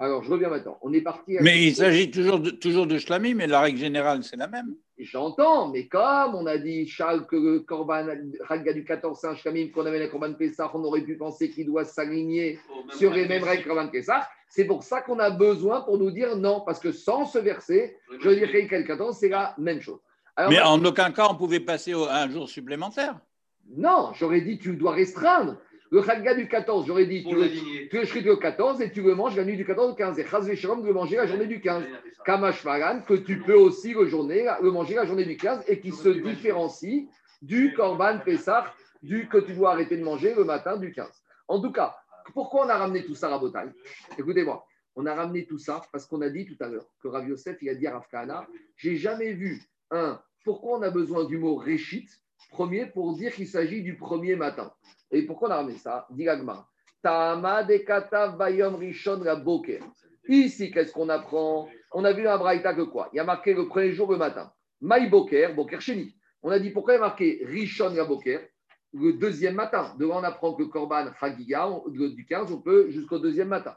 Alors, je reviens maintenant. On est parti. À... Mais il s'agit toujours de, toujours de Shlami, mais la règle générale, c'est la même. J'entends, mais comme on a dit, Charles, que le Korban Khagiga du quatorze, c'est un Shlamim, qu'on avait la Korban Pessah, on aurait pu penser qu'il doit s'aligner sur les mêmes règles que Korban Pessah. C'est pour ça qu'on a besoin pour nous dire non, parce que sans ce verset, je veux dire que quelqu'un, c'est la même chose. Alors, mais en aucun cas, on pouvait passer à un jour supplémentaire. Non, j'aurais dit tu dois restreindre. Le Khagiga du quatorze, j'aurais dit tu le, tu le shrit le quatorze et tu le manges la nuit du quatorze au quinze. Et Chaz Veshalom le manger la journée du quinze. Kamashvaran, que tu peux aussi le, journée, le manger la journée du quinze et qui se différencie du Korban Pessah, du que tu dois arrêter de manger le matin du quinze. En tout cas, pourquoi on a ramené tout ça, Rabotai? Écoutez-moi, on a ramené tout ça parce qu'on a dit tout à l'heure que Rav Yosef, il a dit à Rav Kahana, j'ai jamais vu un. Pourquoi on a besoin du mot Réchit, premier, pour dire qu'il s'agit du premier matin? Et pourquoi on a ramené ça? Dit Agmar. Ta'ama de katav bayom rishon la boker. Ici, qu'est-ce qu'on apprend? On a vu un braïta que quoi? Il y a marqué le premier jour le matin. Maï boker, boker sheni. On a dit pourquoi il y a marqué rishon la boker? Le deuxième matin. De là, on apprend que le Korban Khagiga du quinze, on peut jusqu'au deuxième matin.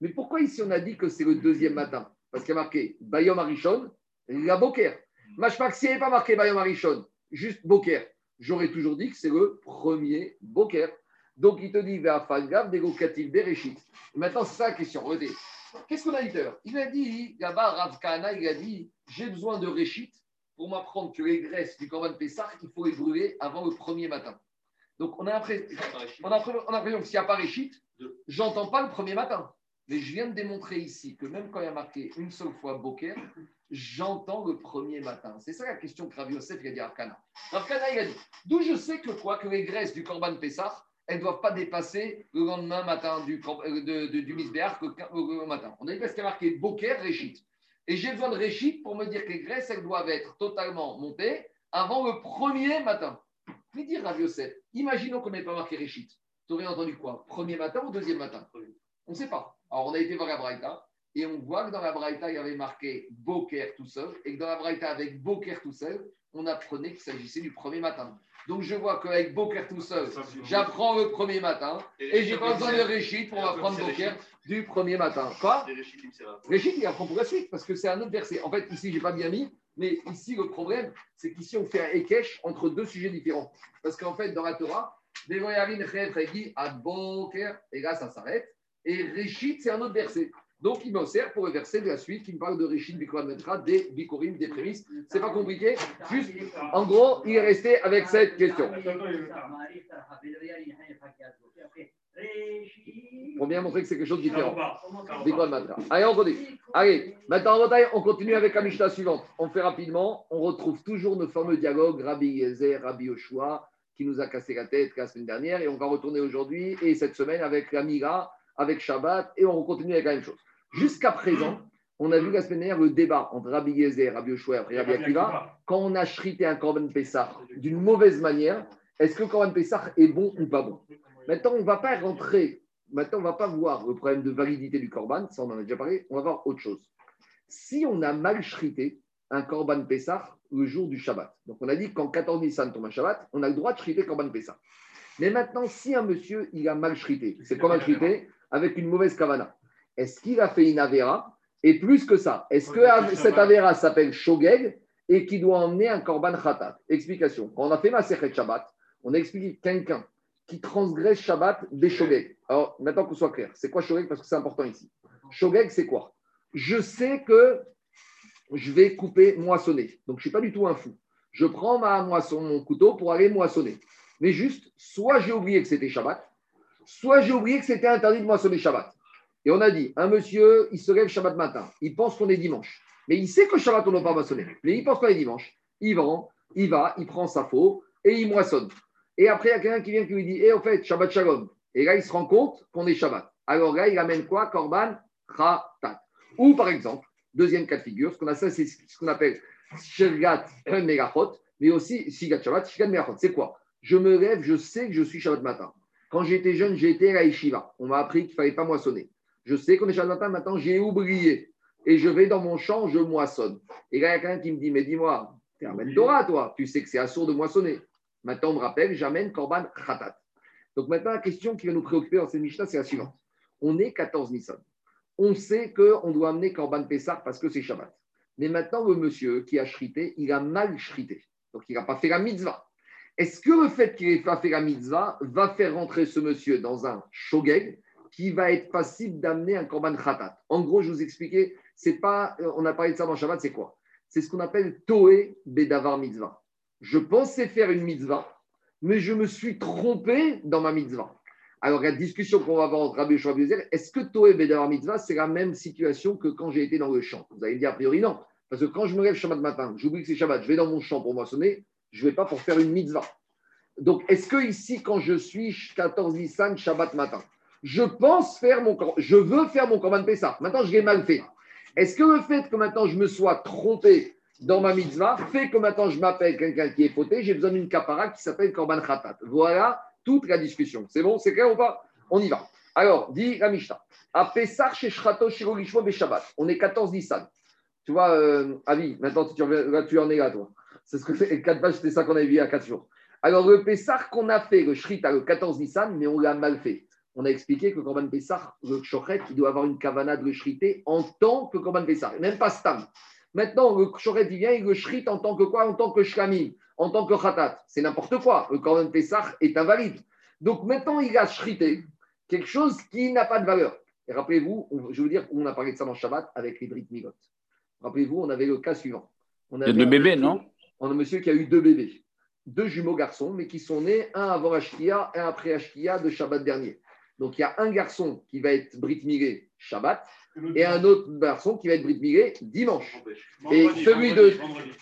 Mais pourquoi ici on a dit que c'est le deuxième matin? Parce qu'il y a marqué Bayom Arishon, la Boker. Mashmak, s'il n'y avait pas marqué Bayom Arishon, juste Boker, j'aurais toujours dit que c'est le premier Boker. Donc il te dit Ve'afagav Degokativ Bereshit. Maintenant, c'est ça la question. Regardez. Qu'est-ce qu'on a dit là? Il a dit, là-bas, Rav Kahana, il a dit j'ai besoin de Réchit. Pour m'apprendre que les graisses du Korban Pessah, il faut les brûler avant le premier matin. Donc, on a l'impression que s'il n'y a pas Réchit, j'entends pas le premier matin. Mais je viens de démontrer ici que même quand il y a marqué une seule fois Boker, j'entends le premier matin. C'est ça la question que Rav Yosef il a dit à Rav Kahana. Rav Kahana, il a dit, d'où je sais que quoi, que les graisses du Korban Pessah, elles ne doivent pas dépasser le lendemain matin du, de, de, du Misbéach le, le matin. On a dit parce qu'il y a marqué Boker, Réchit. Et j'ai besoin de Réchit pour me dire que les graisses, elles doivent être totalement montées avant le premier matin. Je vais dire, Rav Yosef, imaginons qu'on n'ait pas marqué Réchit. Tu aurais entendu quoi? Premier matin ou deuxième matin? On ne sait pas. Alors, on a été voir la Braïta et on voit que dans la Braïta, il y avait marqué Boker tout seul et que dans la Braïta, avec Boker tout seul, on apprenait qu'il s'agissait du premier matin. Donc, je vois qu'avec Boker tout seul, j'apprends le premier matin et j'ai pas besoin de Réchit pour apprendre Boker du premier matin. Quoi? Réchit, il apprend pour la suite parce que c'est un autre verset. En fait, ici, j'ai pas bien mis, mais ici, le problème, c'est qu'ici, on fait un ékesh entre deux sujets différents. Parce qu'en fait, dans la Torah, Devoyarin Rev Regi ad Boker, et là, ça s'arrête. Et Réchit, c'est un autre verset. Donc, il m'en sert pour le verset de la suite qui me parle de Réchid, Bikurim, Netra, des Bikurim, des prémices. C'est pas compliqué. Juste, en gros, il est resté avec cette question. Pour bien montrer que c'est quelque chose de différent. Bikurim, Netra. Allez, on continue. Allez, maintenant, on continue avec la Mishnah suivante. On fait rapidement. On retrouve toujours nos fameux dialogues Rabbi Yezer, Rabbi Yoshua, qui nous a cassé la tête la semaine dernière. Et on va retourner aujourd'hui et cette semaine avec la Mira, avec Shabbat, et on continue avec la même chose. Jusqu'à présent, on a vu la semaine dernière le débat entre Rabbi Yezer, Rabbi Yoshua et après Rabbi Akiva. Quand on a shrité un Korban Pessah d'une mauvaise manière, est-ce que le Korban Pessah est bon ou pas bon? Maintenant, on ne va pas rentrer, maintenant, on ne va pas voir le problème de validité du Korban, ça on en a déjà parlé, on va voir autre chose. Si on a mal shrité un Korban Pessah le jour du Shabbat, donc on a dit qu'en quatorze Nissan tombe un Shabbat, on a le droit de shriter Korban Pessah. Mais maintenant, si un monsieur, il a mal shrité, c'est comme un shrité avec une mauvaise kavana. Est-ce qu'il a fait une avéra? Et plus que ça, est-ce que cette avéra s'appelle shogeg et qu'il doit emmener un korban khatat? Explication. Quand on a fait Masechet Shabbat, on a expliqué quelqu'un qui transgresse Shabbat des shogeg. Alors, maintenant qu'on soit clair, c'est quoi shogeg? Parce que c'est important ici. Shogeg, c'est quoi? Je sais que je vais couper, moissonner. Donc, je ne suis pas du tout un fou. Je prends ma moisson, mon couteau pour aller moissonner. Mais juste, soit j'ai oublié que c'était Shabbat, soit j'ai oublié que c'était interdit de moissonner Shabbat. Et on a dit, un monsieur, il se lève Shabbat matin, il pense qu'on est dimanche, mais il sait que Shabbat, on ne doit pas moissonner, mais il pense qu'on est dimanche. Il vend, il va, il prend sa faux et il moissonne. Et après, il y a quelqu'un qui vient qui lui dit, eh, au fait, Shabbat Shalom. Et là, il se rend compte qu'on est Shabbat. Alors là, il amène quoi? Korban Khatat. Ou par exemple, deuxième cas de figure, ce qu'on a, ça, c'est ce qu'on appelle Shirgat Megachot, mais aussi Shigat Shabbat, Shigat Megachot. C'est quoi? Je me lève, je sais que je suis Shabbat matin. Quand j'étais jeune, j'étais à la Yeshiva. On m'a appris qu'il ne fallait pas moissonner. Je sais qu'on est Shabbat matin, maintenant j'ai oublié. Et je vais dans mon champ, je moissonne. Et là, il y a quelqu'un qui me dit, mais dis-moi, t'es un Ben Torah, toi. Tu sais que c'est assourd de moissonner. Maintenant, on me rappelle, j'amène Korban Khatat. Donc maintenant, la question qui va nous préoccuper dans cette Mishnah, c'est la suivante. On est quatorze Nissan. On sait qu'on doit amener Korban Pessah parce que c'est Shabbat. Mais maintenant, le monsieur qui a shrité, il a mal shrité. Donc, il n'a pas fait la mitzvah. Est-ce que le fait qu'il ait pas fait la mitzvah va faire rentrer ce monsieur dans un shogeg qui va être passible d'amener un korban khatat? En gros, je vous expliquais, c'est pas, on a parlé de ça dans Shabbat, c'est quoi? C'est ce qu'on appelle toé bedavar mitzvah. Je pensais faire une mitzvah, mais je me suis trompé dans ma mitzvah. Alors, la discussion qu'on va avoir entre Rabbi Yoshua et Rabbi Yezer, est-ce que toé bedavar mitzvah, c'est la même situation que quand j'ai été dans le champ? Vous allez me dire, a priori, non. Parce que quand je me lève Shabbat matin, j'oublie que c'est Shabbat, je vais dans mon champ pour moissonner. Je ne vais pas pour faire une mitzvah. Donc, est-ce que ici, quand je suis quatorze Nissan, Shabbat matin, je pense faire mon, je veux faire mon Korban Pessah. Maintenant, je l'ai mal fait. Est-ce que le fait que maintenant je me sois trompé dans ma mitzvah fait que maintenant je m'appelle quelqu'un qui est fauté? J'ai besoin d'une kapara qui s'appelle Korban Khatat. Voilà toute la discussion. C'est bon, c'est clair ou pas? On y va. Alors, dit la Mishnah. À Pessah, chez Shrato, chez Rolishwa, Beshabbat. On est quatorze Nissan. Tu vois, euh, Avi, maintenant tu, là, tu en es là, toi. C'est ce que c'est, quatre pages, c'était ça qu'on avait vu il y a quatre jours. Alors, le Pessah qu'on a fait, le Shrita, le quatorze Nissan, mais on l'a mal fait. On a expliqué que le Korban Pessah, le Shochet, il doit avoir une kavana de le Shriter en tant que Korban Pessah, même pas Stam. Maintenant, le Shochet, il vient et le Shrite en tant que quoi? En tant que Shlamim, en tant que Khatat. C'est n'importe quoi. Le Korban Pessah est invalide. Donc, maintenant, il a Shrité, quelque chose qui n'a pas de valeur. Et rappelez-vous, on, je veux dire, on a parlé de ça dans Shabbat avec les Brit Milot. Rappelez-vous, on avait le cas suivant. On avait il y a deux bébés, non? On a un monsieur qui a eu deux bébés, deux jumeaux garçons, mais qui sont nés, un avant Ashkia, un après Ashkia de Shabbat dernier. Donc, il y a un garçon qui va être Brit Milé Shabbat et un autre garçon qui va être Brit Milé dimanche. Et celui de...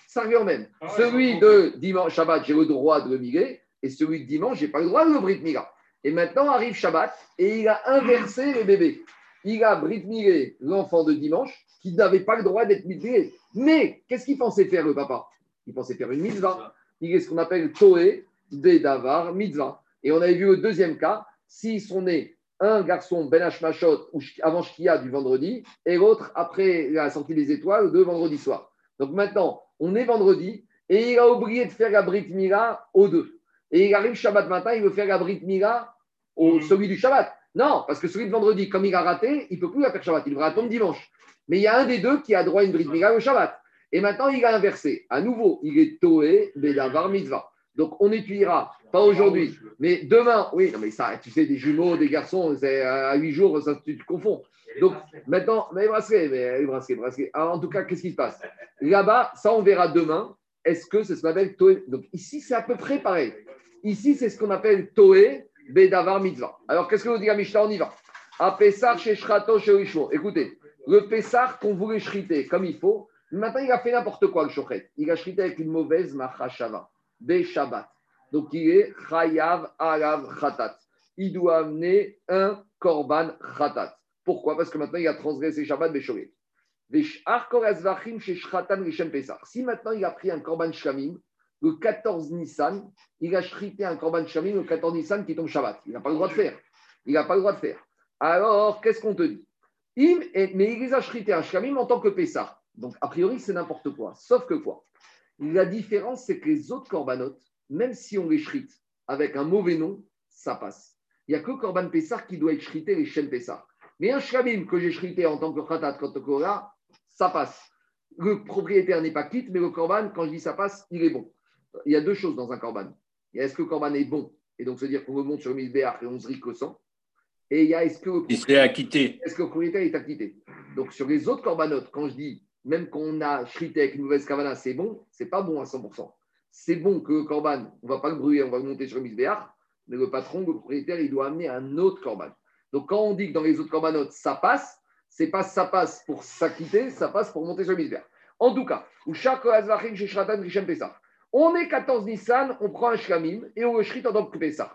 Ça revient même. Celui de dimanche Shabbat, j'ai le droit de le Milé et celui de dimanche, je n'ai pas le droit de le Brit Mila. Et maintenant, arrive Shabbat et il a inversé les bébés. Il a Brit Milé l'enfant de dimanche qui n'avait pas le droit d'être Milé. Mais qu'est-ce qu'il pensait faire, le papa? Il pensait faire une mitzvah. Il est ce qu'on appelle Toé, Bedavar, mitzvah. Et on avait vu au deuxième cas, s'ils sont nés un garçon Ben Hashmashot avant Shkia du vendredi et l'autre après la sortie des étoiles de vendredi soir. Donc maintenant, on est vendredi et il a oublié de faire la Brit Mila aux deux. Et il arrive Shabbat matin, il veut faire la Brit Mila au mmh. celui du Shabbat. Non, parce que celui de vendredi, comme il a raté, il ne peut plus la faire Shabbat. Il devra attendre dimanche. Mais il y a un des deux qui a droit à une Brit Mila au Shabbat. Et maintenant, il a inversé. À nouveau, il est Toé, Bedavar, Mitzvah. Donc, on étudiera, pas aujourd'hui, mais demain. Oui, non, mais ça, tu sais, des jumeaux, des garçons, c'est à huit jours, ça, tu te confonds. Donc, maintenant, mais les bracelets, mais les bracelets, bracelets. Alors, en tout cas, qu'est-ce qui se passe ? Là-bas, ça, on verra demain. Est-ce que c'est ce qu'on appelle Toé ? Donc, ici, c'est à peu près pareil. Ici, c'est ce qu'on appelle Toé, Bédavar, Mitzvah. Alors, qu'est-ce que vous dites à Mishnah ? On y va. À Pessar, chez Shrato, chez Oishmo. Écoutez, le Pessar qu'on voulait shriter comme il faut, maintenant, il a fait n'importe quoi, le Shochet. Il a shrité avec une mauvaise Machashava, des Shabbat. Donc, il est Chayav, Alav, Khatat. Il doit amener un Korban Khatat. Pourquoi ? Parce que maintenant, il a transgressé Shabbat, Béchogé. Si maintenant il a pris un Korban Shamim, le quatorze Nissan, il a shrité un Korban Shamim le quatorze Nissan qui tombe Shabbat. Il n'a pas le droit de faire. Il n'a pas le droit de faire. Alors, qu'est-ce qu'on te dit ? Mais il les a shrité un Shamim en tant que Pessah. Donc, a priori, c'est n'importe quoi. Sauf que quoi ? La différence, c'est que les autres Korbanotes, même si on les shrite avec un mauvais nom, ça passe. Il n'y a que le Korban Pessah qui doit être shrité les Shem Pessah. Mais un Shamim que j'ai shrité en tant que Khatat Kotokora, ça passe. Le propriétaire n'est pas quitte, mais le Korban, quand je dis ça passe, il est bon. Il y a deux choses dans un Korban. Il y a est-ce que le Korban est bon, et donc se dire qu'on remonte sur mille béar et on se rique au sang. Et il y a est-ce que le propriétaire, acquitté. Est-ce que le propriétaire est acquitté. Donc sur les autres Korbanotes, quand je dis même qu'on a shrité avec une mauvaise Kavana, c'est bon, c'est pas bon à cent pour cent. C'est bon que le Korban, on ne va pas le brûler, on va le monter sur mille béar, mais le patron, le propriétaire, il doit amener un autre Korban. Donc, quand on dit que dans les autres corbanotes, ça passe, c'est pas ça passe pour s'acquitter, ça passe pour monter sur le misbéach. En tout cas, on est quatorze Nissan, on prend un shlamim et on le shrite en tant que Pessah.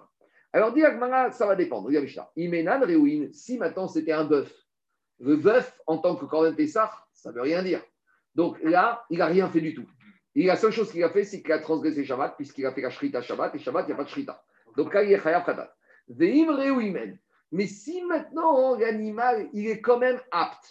Alors, dit Agmara, ça va dépendre. Regarde Mishnah. Imenan Reuin, si maintenant c'était un bœuf, le bœuf en tant que Korban Pessah, ça ne veut rien dire. Donc là, il n'a rien fait du tout. Et la seule chose qu'il a fait, c'est qu'il a transgressé Shabbat, puisqu'il a fait la shrita Shabbat, et Shabbat, il n'y a pas de shrita. Donc là, il est Chayav Khatat. Veim Reuimen. Mais si maintenant l'animal, il est quand même apte,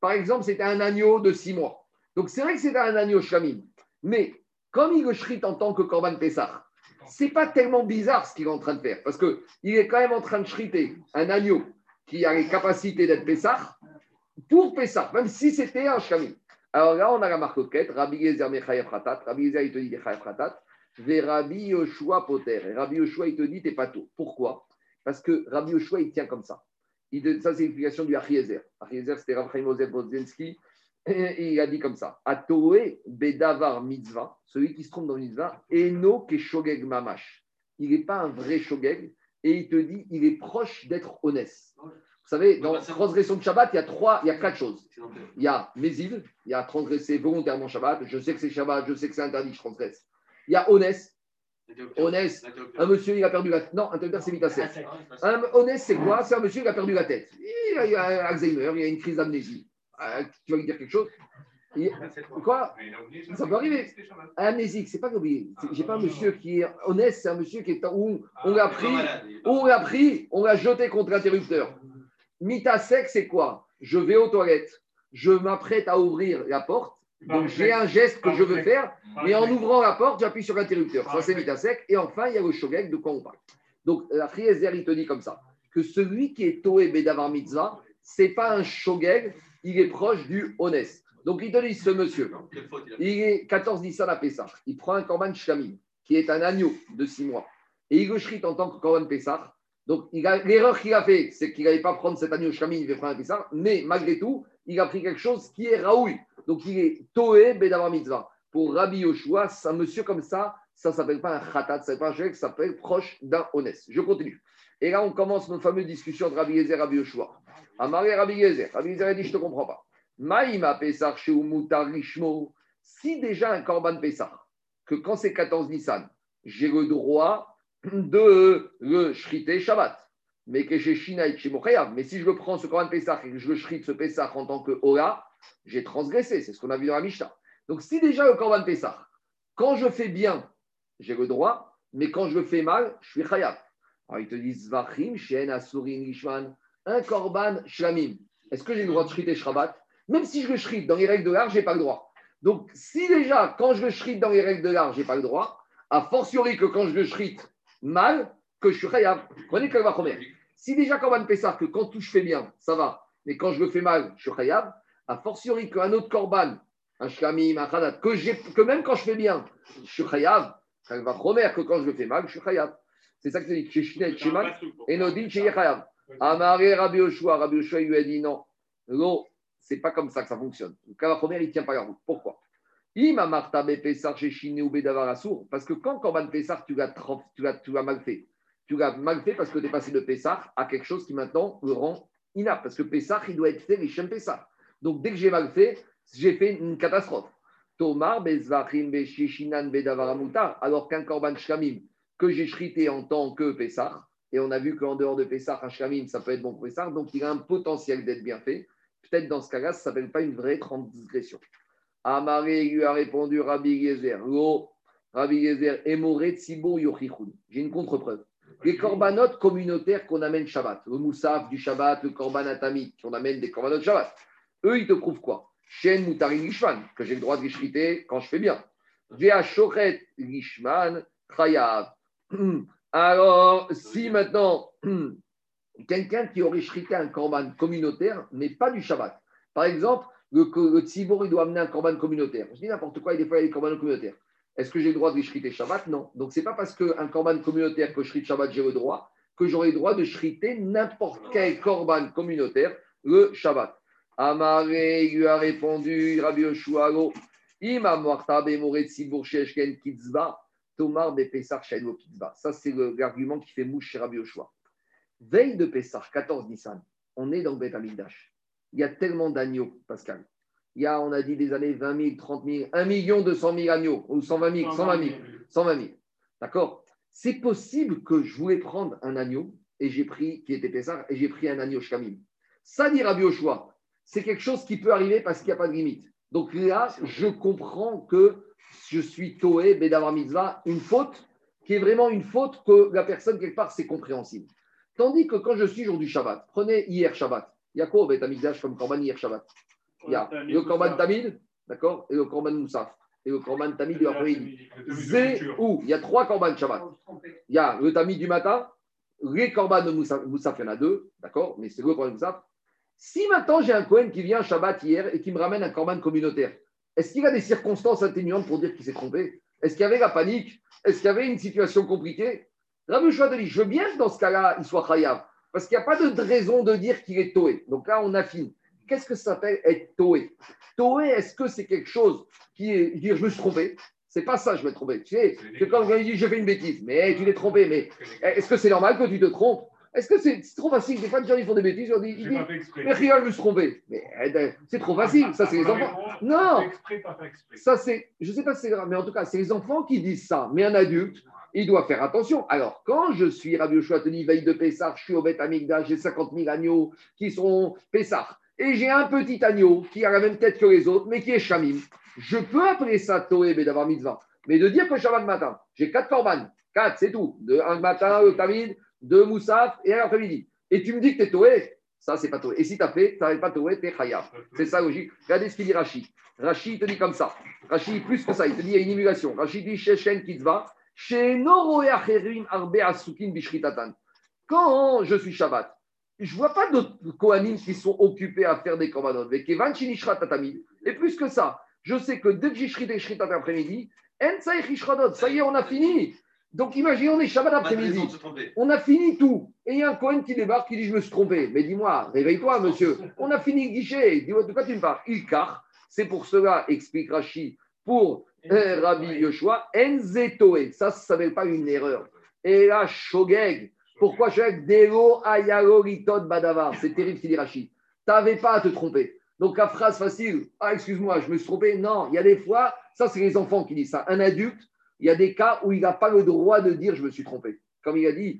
par exemple, c'était un agneau de six mois. Donc c'est vrai que c'était un agneau shlamim, mais comme il le shrite en tant que Korban Pessah, c'est pas tellement bizarre ce qu'il est en train de faire, parce qu'il est quand même en train de shriter un agneau qui a les capacités d'être Pessah pour Pessah, même si c'était un shlamim. Alors là, on a la marcoquette, Rabbi Yezer Mechayev Khatat, Rabbi Yezer il te dit Mechayev Khatat, et Rabbi Yoshua Poter, et Rabbi Yoshua il te dit t'es pas tôt. Pourquoi ? Parce que Rabbi Yoshua, il tient comme ça. Il, ça, c'est l'explication du Achiezer. Achiezer, c'était Rav Chaim Joseph Brodsky. Et il a dit comme ça. Atoé Bedavar Mitzvah, celui qui se trompe dans le Mitzvah, Eno ke Shogeg Mamash. Il n'est pas un vrai Shogeg. Et il te dit, il est proche d'être honnête. Vous savez, dans la transgression de Shabbat, il y a trois, il y a quatre choses. Il y a Méziv, il y a transgresser volontairement Shabbat. Je sais que c'est Shabbat, je sais que c'est interdit, je transgresse. Il y a honnête. Honnête, un monsieur il a perdu la tête. Non, un tête, c'est Mitasset. Honnête, c'est quoi ? C'est un monsieur qui a perdu la tête. Il a, il a Alzheimer, il a une crise d'amnésie. Euh, tu vas lui dire quelque chose ? il... Quoi ? Ça peut arriver. Amnésique, c'est pas oublié. J'ai pas un monsieur qui est honnête, c'est un monsieur qui est où on l'a pris, on l'a pris, on l'a jeté contre l'interrupteur. Mitasset, c'est quoi ? Je vais aux toilettes, je m'apprête à ouvrir la porte. Donc, j'ai un geste que je veux faire, mais en ouvrant la porte, j'appuie sur l'interrupteur. Ça, c'est Mitasek. Et enfin, il y a le Shogeg, de quoi on parle. Donc, la Frieser, il te dit comme ça, que celui qui est Toé Bedavar Mitzvah, ce n'est pas un Shogeg, il est proche du Honest. Donc, il te dit, ce monsieur, il est quatorze Nissan à Pessah. Il prend un Korban Shamim, qui est un agneau de six mois, et il le shrite en tant que Korban Pessah. Donc, il a, l'erreur qu'il a fait, c'est qu'il n'allait pas prendre cet agneau Shamim, il devait prendre un Pessah, mais malgré tout, il a pris quelque chose qui est Raoui. Donc, il est Toé Bedavar Mitzvah. Pour Rabbi Yoshua, un monsieur comme ça, ça ne s'appelle pas un Khatat, ça ne s'appelle pas un Shogeg, ça s'appelle proche d'un Honest. Je continue. Et là, on commence notre fameuse discussion entre Rabbi Yezer et Rabbi Yoshua. Amaré Rabbi Yezer. Rabbi Yezer a dit, je ne te comprends pas. Maïma Pessah chez Umutar Rishmo. Si déjà un Korban Pessah, que quand c'est quatorze Nissan, j'ai le droit de le shriter Shabbat. Mais que chez Shina et chez Mochayav. Mais si je le prends, ce Korban Pessah, et que je le shrite ce Pessah en tant que Ola, j'ai transgressé, c'est ce qu'on a vu dans la Mishnah. Donc, si déjà le Korban Pessah, quand je fais bien, j'ai le droit, mais quand je le fais mal, je suis Chayav. Alors, ils te disent Zvachim, Shen, Asurin, Lishman, un Korban Shlamim. Est-ce que j'ai le droit de shriter Shabbat ? Même si je le shrite dans les règles de l'art, je n'ai pas le droit. Donc, si déjà, quand je le shrite dans les règles de l'art, je n'ai pas le droit, a fortiori que quand je le shrite mal, que je suis Chayav. Prenez quel va combien ? Si déjà Korban Pessah, que quand tout je fais bien, ça va, mais quand je le fais mal, je suis Chayav. A fortiori qu'un autre korban, un shlamim, un khadat, que, que même quand je fais bien, je suis chayav, Elle va promettre que quand je le fais mal, je suis khayab. C'est ça que tu dis. Chez Shinei, chez Mal, et Nodin, chez Yechayab. Amaré, Rabbi Yoshua, Rabbi Yoshua, il lui a dit non. Non, c'est pas comme ça que ça fonctionne. Le Kavachomer, il ne tient pas la route. Pourquoi? Ima Marta be Pessar chez Shinei ou Bedavar Assour. Parce que quand Korban Pessar, tu l'as mal fait. Tu l'as mal fait parce que tu es passé de Pessar à quelque chose qui maintenant le rend inapte. Parce que Pessar, il doit être fait, les Shem Pessar. Donc dès que j'ai mal fait, j'ai fait une catastrophe. Tomar bezvachim be Shishinan Bedavar Amutar. Alors qu'un Korban Shkamim, que j'ai chrité en tant que Pessar, et on a vu qu'en dehors de Pessah, Hashkamim, ça peut être bon pour Pessah, donc il a un potentiel d'être bien fait. Peut-être dans ce cas-là, ça ne s'appelle pas une vraie transgression. Amaré lui a répondu Rabbi Yezer, oh, Rabbi Yezer, Emoré Tzibur Yochichun. J'ai une contre-preuve. Les corbanotes communautaires qu'on amène Shabbat, le Moussaf du Shabbat, le Korban Atamik, qu'on amène des corbanotes Shabbat, eux, ils te prouvent quoi? Shen Moutarin Lishman, que j'ai le droit de les chriter quand je fais bien. Vea Shoret Lishman, Chayav. Alors, si maintenant, quelqu'un qui aurait chrité un korban communautaire, mais pas du Shabbat. Par exemple, le, le tzibour, il doit amener un korban communautaire. Je dis n'importe quoi, il y a des korban communautaires. Est-ce que j'ai le droit de les chriter Shabbat? Non. Donc, ce n'est pas parce qu'un korban communautaire que je chrite Shabbat, j'ai le droit, que j'aurai le droit de chriter n'importe quel korban communautaire le Shabbat. Amaré lui a répondu, Rabbi Yoshua, Ima Marta Bemore Tzibour Sheshken Kitzba. Tomar de Pessar Shailo Kitzba. Ça, c'est l'argument qui fait mouche chez Rabbi Yoshua. Veille de Pessar, quatorze Nissan, on est dans le Beth Amikdash. Il y a tellement d'agneaux, Pascal. Il y a, on a dit des années, vingt mille, trente mille, un million deux cent mille agneaux, ou cent vingt mille, cent vingt mille. cent vingt mille. D'accord? C'est possible que je voulais prendre un agneau, et j'ai pris, qui était Pessar, et j'ai pris un agneau Shkamim. Ça, dit Rabbi Yoshua, c'est quelque chose qui peut arriver parce qu'il n'y a pas de limite. Donc là, je comprends que je suis Toé, Bedavar Mitzvah, une faute qui est vraiment une faute que la personne, quelque part, c'est compréhensible. Tandis que quand je suis jour du Shabbat, prenez hier Shabbat, il y a quoi au Beth Amikdash comme Korban hier Shabbat? Il y a le Korban Tamid, d'accord, et le Korban Moussaf, et le Korban Tamid de l'après-midi. Zéou, il y a trois Korban Shabbat. Il y a le Tamid du matin, les Korban de Moussaf, Moussaf, il y en a deux, d'accord, mais c'est le Korban Moussaf. Si maintenant j'ai un Kohen qui vient Shabbat hier et qui me ramène un Korban communautaire, est-ce qu'il y a des circonstances atténuantes pour dire qu'il s'est trompé? Est-ce qu'il y avait la panique? Est-ce qu'il y avait une situation compliquée? Rabbi Yoshua dit, je veux bien que dans ce cas-là, il soit chayav, parce qu'il n'y a pas de raison de dire qu'il est toé. Donc là, on affine. Qu'est-ce que ça s'appelle être toé? Toé, est-ce que c'est quelque chose qui est dire je me suis trompé? C'est pas ça, je me suis trompé. Tu sais, c'est quand je dis je fais une bêtise, mais tu t'es trompé. Mais est-ce que c'est normal que tu te trompes? Est-ce que c'est, c'est trop facile? Des fois, les gens ils font des bêtises, ils disent, ils disent mais Ria, je me suis trompé. Mais c'est trop facile, ça c'est les enfants. Non, ça c'est, je ne sais pas si c'est grave, mais en tout cas, c'est les enfants qui disent ça. Mais un adulte, il doit faire attention. Alors, quand je suis Rabbi Yoshua, Tony veille de Pessah, je suis au Beth Amikdash, j'ai cinquante mille agneaux qui sont Pessah, et j'ai un petit agneau qui a la même tête que les autres, mais qui est Shamim. Je peux appeler ça Toé, mais d'avoir mitzvah. Mais de dire que Shabbat matin, j'ai quatre korban, quatre, c'est tout. De, un matin, le Tamid, de Moussaf et à l'après-midi. Et tu me dis que tu es Toé, ça c'est pas Toé. Et si tu as fait, tu n'avais pas Toé, tu es Khayab. C'est ça logique. Regardez ce qu'il dit Rachid. Rachid te dit comme ça. Rachid, plus que ça, il te dit il y a une émulation. Rachid dit Shechen Kitzva, Shenoro Eacherim Arbe Asukin Bishritaatan. Quand je suis Shabbat, je ne vois pas d'autres Kohanim qui sont occupés à faire des korbanot. Vekevan Shinishrat Tatamid. Et plus que ça, je sais que dès que j'ai Shrit et Shritaat après-midi, En Saïch Ishradot, ça y est, on a fini. Donc imaginez, on est Shabbat après-midi, on a fini tout, et il y a un Kohen qui débarque, qui dit je me suis trompé. Mais dis-moi, réveille-toi monsieur, on a fini le guichet, dis-moi de quoi tu me parles. Il car, c'est pour cela, explique Rashi, pour euh, Rabbi Yoshua, Enzetoé, ça, ça ne s'appelle pas une erreur. Et là, Shogeg, pourquoi Shogeg? Dero Ayaro Ritot Badavar, c'est terrible ce qu'il dit Rashi, t'avais pas à te tromper. Donc la phrase facile, ah excuse-moi, je me suis trompé, non, il y a des fois, ça c'est les enfants qui disent ça, un adulte, il y a des cas où il n'a pas le droit de dire « je me suis trompé ». Comme il a dit,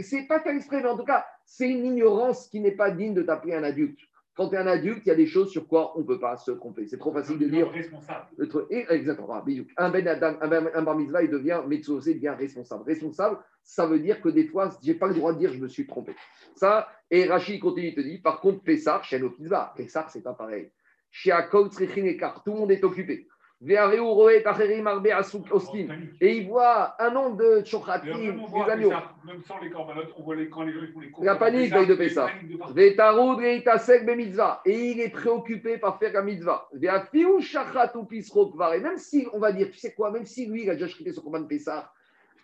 c'est pas faire exprès, mais en tout cas, c'est une ignorance qui n'est pas digne de t'appeler un adulte. Quand tu es un adulte, il y a des choses sur quoi on ne peut pas se tromper. C'est trop facile de dire… responsable. Et, exactement. Un ben Adam, un bar mitzvah, il devient metzosé, il devient responsable. Responsable, ça veut dire que des fois, je n'ai pas le droit de dire « je me suis trompé ». Ça, et Rachid continue, il te dit « par contre, Pessar, chez nos mitzvah, Pessar, c'est pas pareil. Chez Akol, Trichin et Kar, tout le monde est occupé. » Et il voit un nombre de tchokhatim, des agneaux. Même sans les corbanotes, on voit les, quand les gens font les corbanotes. La panique veille de Pessah. Et il est préoccupé par faire la mitzvah. Et même si, on va dire, tu sais quoi, même si lui, il a déjà chrité son corban de Pessah,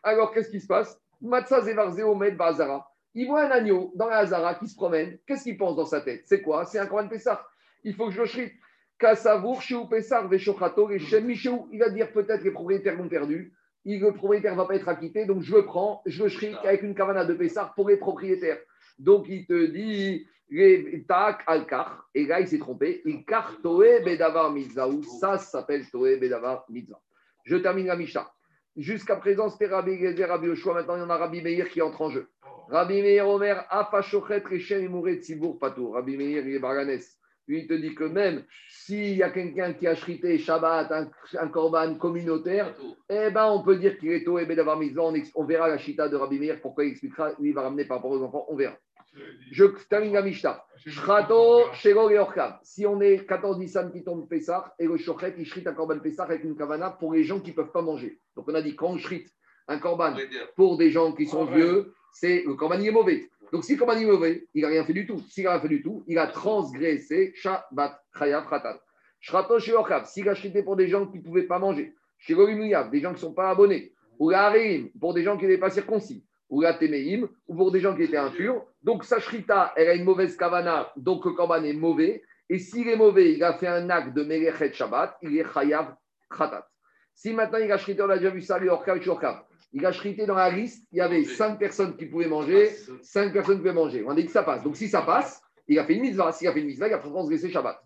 alors qu'est-ce qui se passe? Il voit un agneau dans la Hazara qui se promène. Qu'est-ce qu'il pense dans sa tête? C'est quoi? C'est un corban de Pessah. Il faut que je le chrite. Il va dire peut-être les propriétaires l'ont perdu, le propriétaire ne va pas être acquitté, donc je le prends, je le shrik avec une kavana de Pessah pour les propriétaires. Donc il te dit, et là il s'est trompé, ça s'appelle Toé Bedavar Mitzvah. Je termine la Mishnah. Jusqu'à présent, c'était Rabbi Gezer, Rabbi Yoshua, maintenant il y en a Rabbi Meir qui entre en jeu. Rabbi Meir Omer, Afashochet, Rechem, Imouret, Sibour, Patour. Rabbi Meir, il est Barganès. Lui, il te dit que même s'il y a quelqu'un qui a chrité Shabbat, un, un korban communautaire, eh ben, on peut dire qu'il est toé bedavar mitzvah. On, on verra la chita de Rabbi Meir, pourquoi il expliquera. Lui, il va ramener par rapport aux enfants, on verra. Je termine la Mishnah. Shrato, Shego et Orkam. Si on est quatorze Nissan qui tombe Pessah, et le Shochet, il chrite un korban Pessah avec une kavana pour les gens qui ne peuvent pas manger. Donc, on a dit quand on chrite un korban pour des gens qui sont vieux, c'est le korban il est mauvais. Donc, si le korban est mauvais, il n'a rien fait du tout. S'il n'a rien fait du tout, il a transgressé Shabbat, Chayav, Khatat. Shrato Sheorkab, s'il a chrité pour des gens qui ne pouvaient pas manger. Shegorimuyab, des gens qui ne sont pas abonnés. Ou la Harim, pour des gens qui n'étaient pas circoncis. Ou la Temeim, ou pour des gens qui étaient impurs. Donc, sa shrita, elle a une mauvaise kavana, donc le korban est mauvais. Et s'il est mauvais, il a fait un acte de Melechet Shabbat, il est Chayav, Khatat. Si maintenant il a chrité, on a déjà vu ça, le Orkab et Sheorkab. Il a chrité dans la liste, il y avait cinq personnes qui pouvaient manger, cinq personnes qui pouvaient manger. On a dit que ça passe. Donc si ça passe, il a fait une mitzvah. S'il a fait une mitzvah, il a transgressé Shabbat.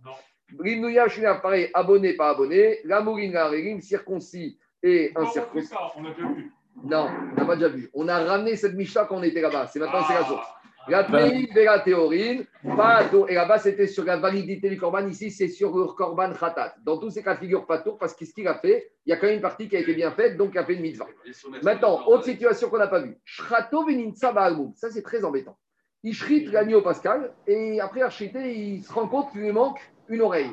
L'imnouya, je suis là, pareil, abonné, pas abonné. L'amourin, la rélim, circoncis et incirconcis. On a déjà vu. Non, on n'a pas déjà vu. On a ramené cette Mishnah quand on était là-bas. C'est maintenant, ah, c'est la source. La théorie de la théorine, et là-bas, c'était sur la validité du korban. Ici, c'est sur le korban khatat. Dans tous ces cas de figure, pas tour, parce qu'est-ce qu'il a fait? Il y a quand même une partie qui a été bien faite, donc il a fait une mitzvah. Maintenant, autre situation qu'on n'a pas vue. Shrato veninsa ba'almoum. Ça, c'est très embêtant. Il shrite l'agneau pascal, et après, archité, il se rend compte qu'il lui manque une oreille.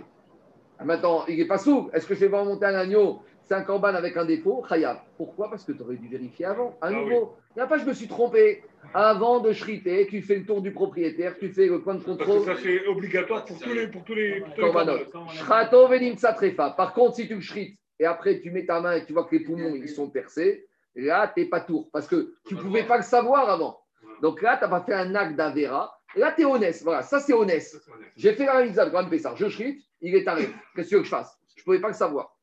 Maintenant, il n'est pas sourd. Est-ce que je vais pas remonter un agneau? C'est un korban avec un défaut, Khayab. Pourquoi? Parce que tu aurais dû vérifier avant. À nouveau, il n'y a pas, je me suis trompé. Avant de shriter, tu fais le tour du propriétaire, tu fais le point de contrôle. Parce que ça, c'est obligatoire pour tous les, pour tous les, pour tous les corbanotes. Shrato venim satrefa. Par contre, si tu le shrites et après tu mets ta main et tu vois que les poumons ils sont percés, là, tu n'es pas tour. Parce que tu ne pouvais pas le savoir avant. Donc là, tu n'as pas fait un acte d'Avera. Là, tu es honnête. Voilà, ça, c'est honnête. J'ai fait la mitzvah de Grand Pessah. Je shrite, il est taré. Qu'est-ce que tu veux que je fasse? Je ne pouvais pas le savoir.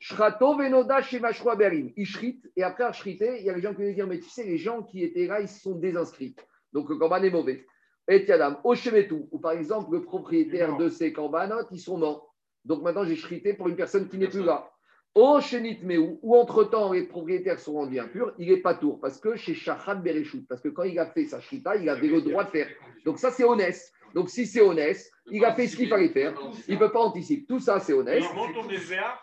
Shrato venoda chez Machroa Berim. Il shrite, et après shriter, il y a des gens qui veulent dire, mais tu sais, les gens qui étaient là, ils se sont désinscrits. Donc le korban est mauvais. Et Tiadam, Oshemetu, ou par exemple, le propriétaire de ces korbanotes, ils sont morts. Donc maintenant, j'ai shrité pour une personne qui n'est plus là. Oshenitmeu, ou entre-temps, les propriétaires sont rendus impurs, il n'est pas tour, parce que chez Shachat Bereshut, parce que quand il a fait sa shrita, il avait le droit de faire. Donc ça, c'est honnête. Donc, si c'est honnête, il a fait ce qu'il fallait faire. Il ne peut pas anticiper. Tout ça, c'est honnête.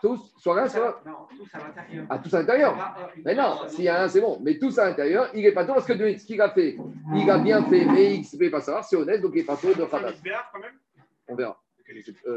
Tous, soit là, soit là. Non, tous à l'intérieur. Ah, tous à l'intérieur. Mais non, s'il y a un, c'est bon. Mais tous à l'intérieur, il n'est pas tôt parce que de ce qu'il a fait, il a bien fait, mais il ne peut pas savoir. C'est honnête, donc il n'est pas tôt de Khatat. On verra.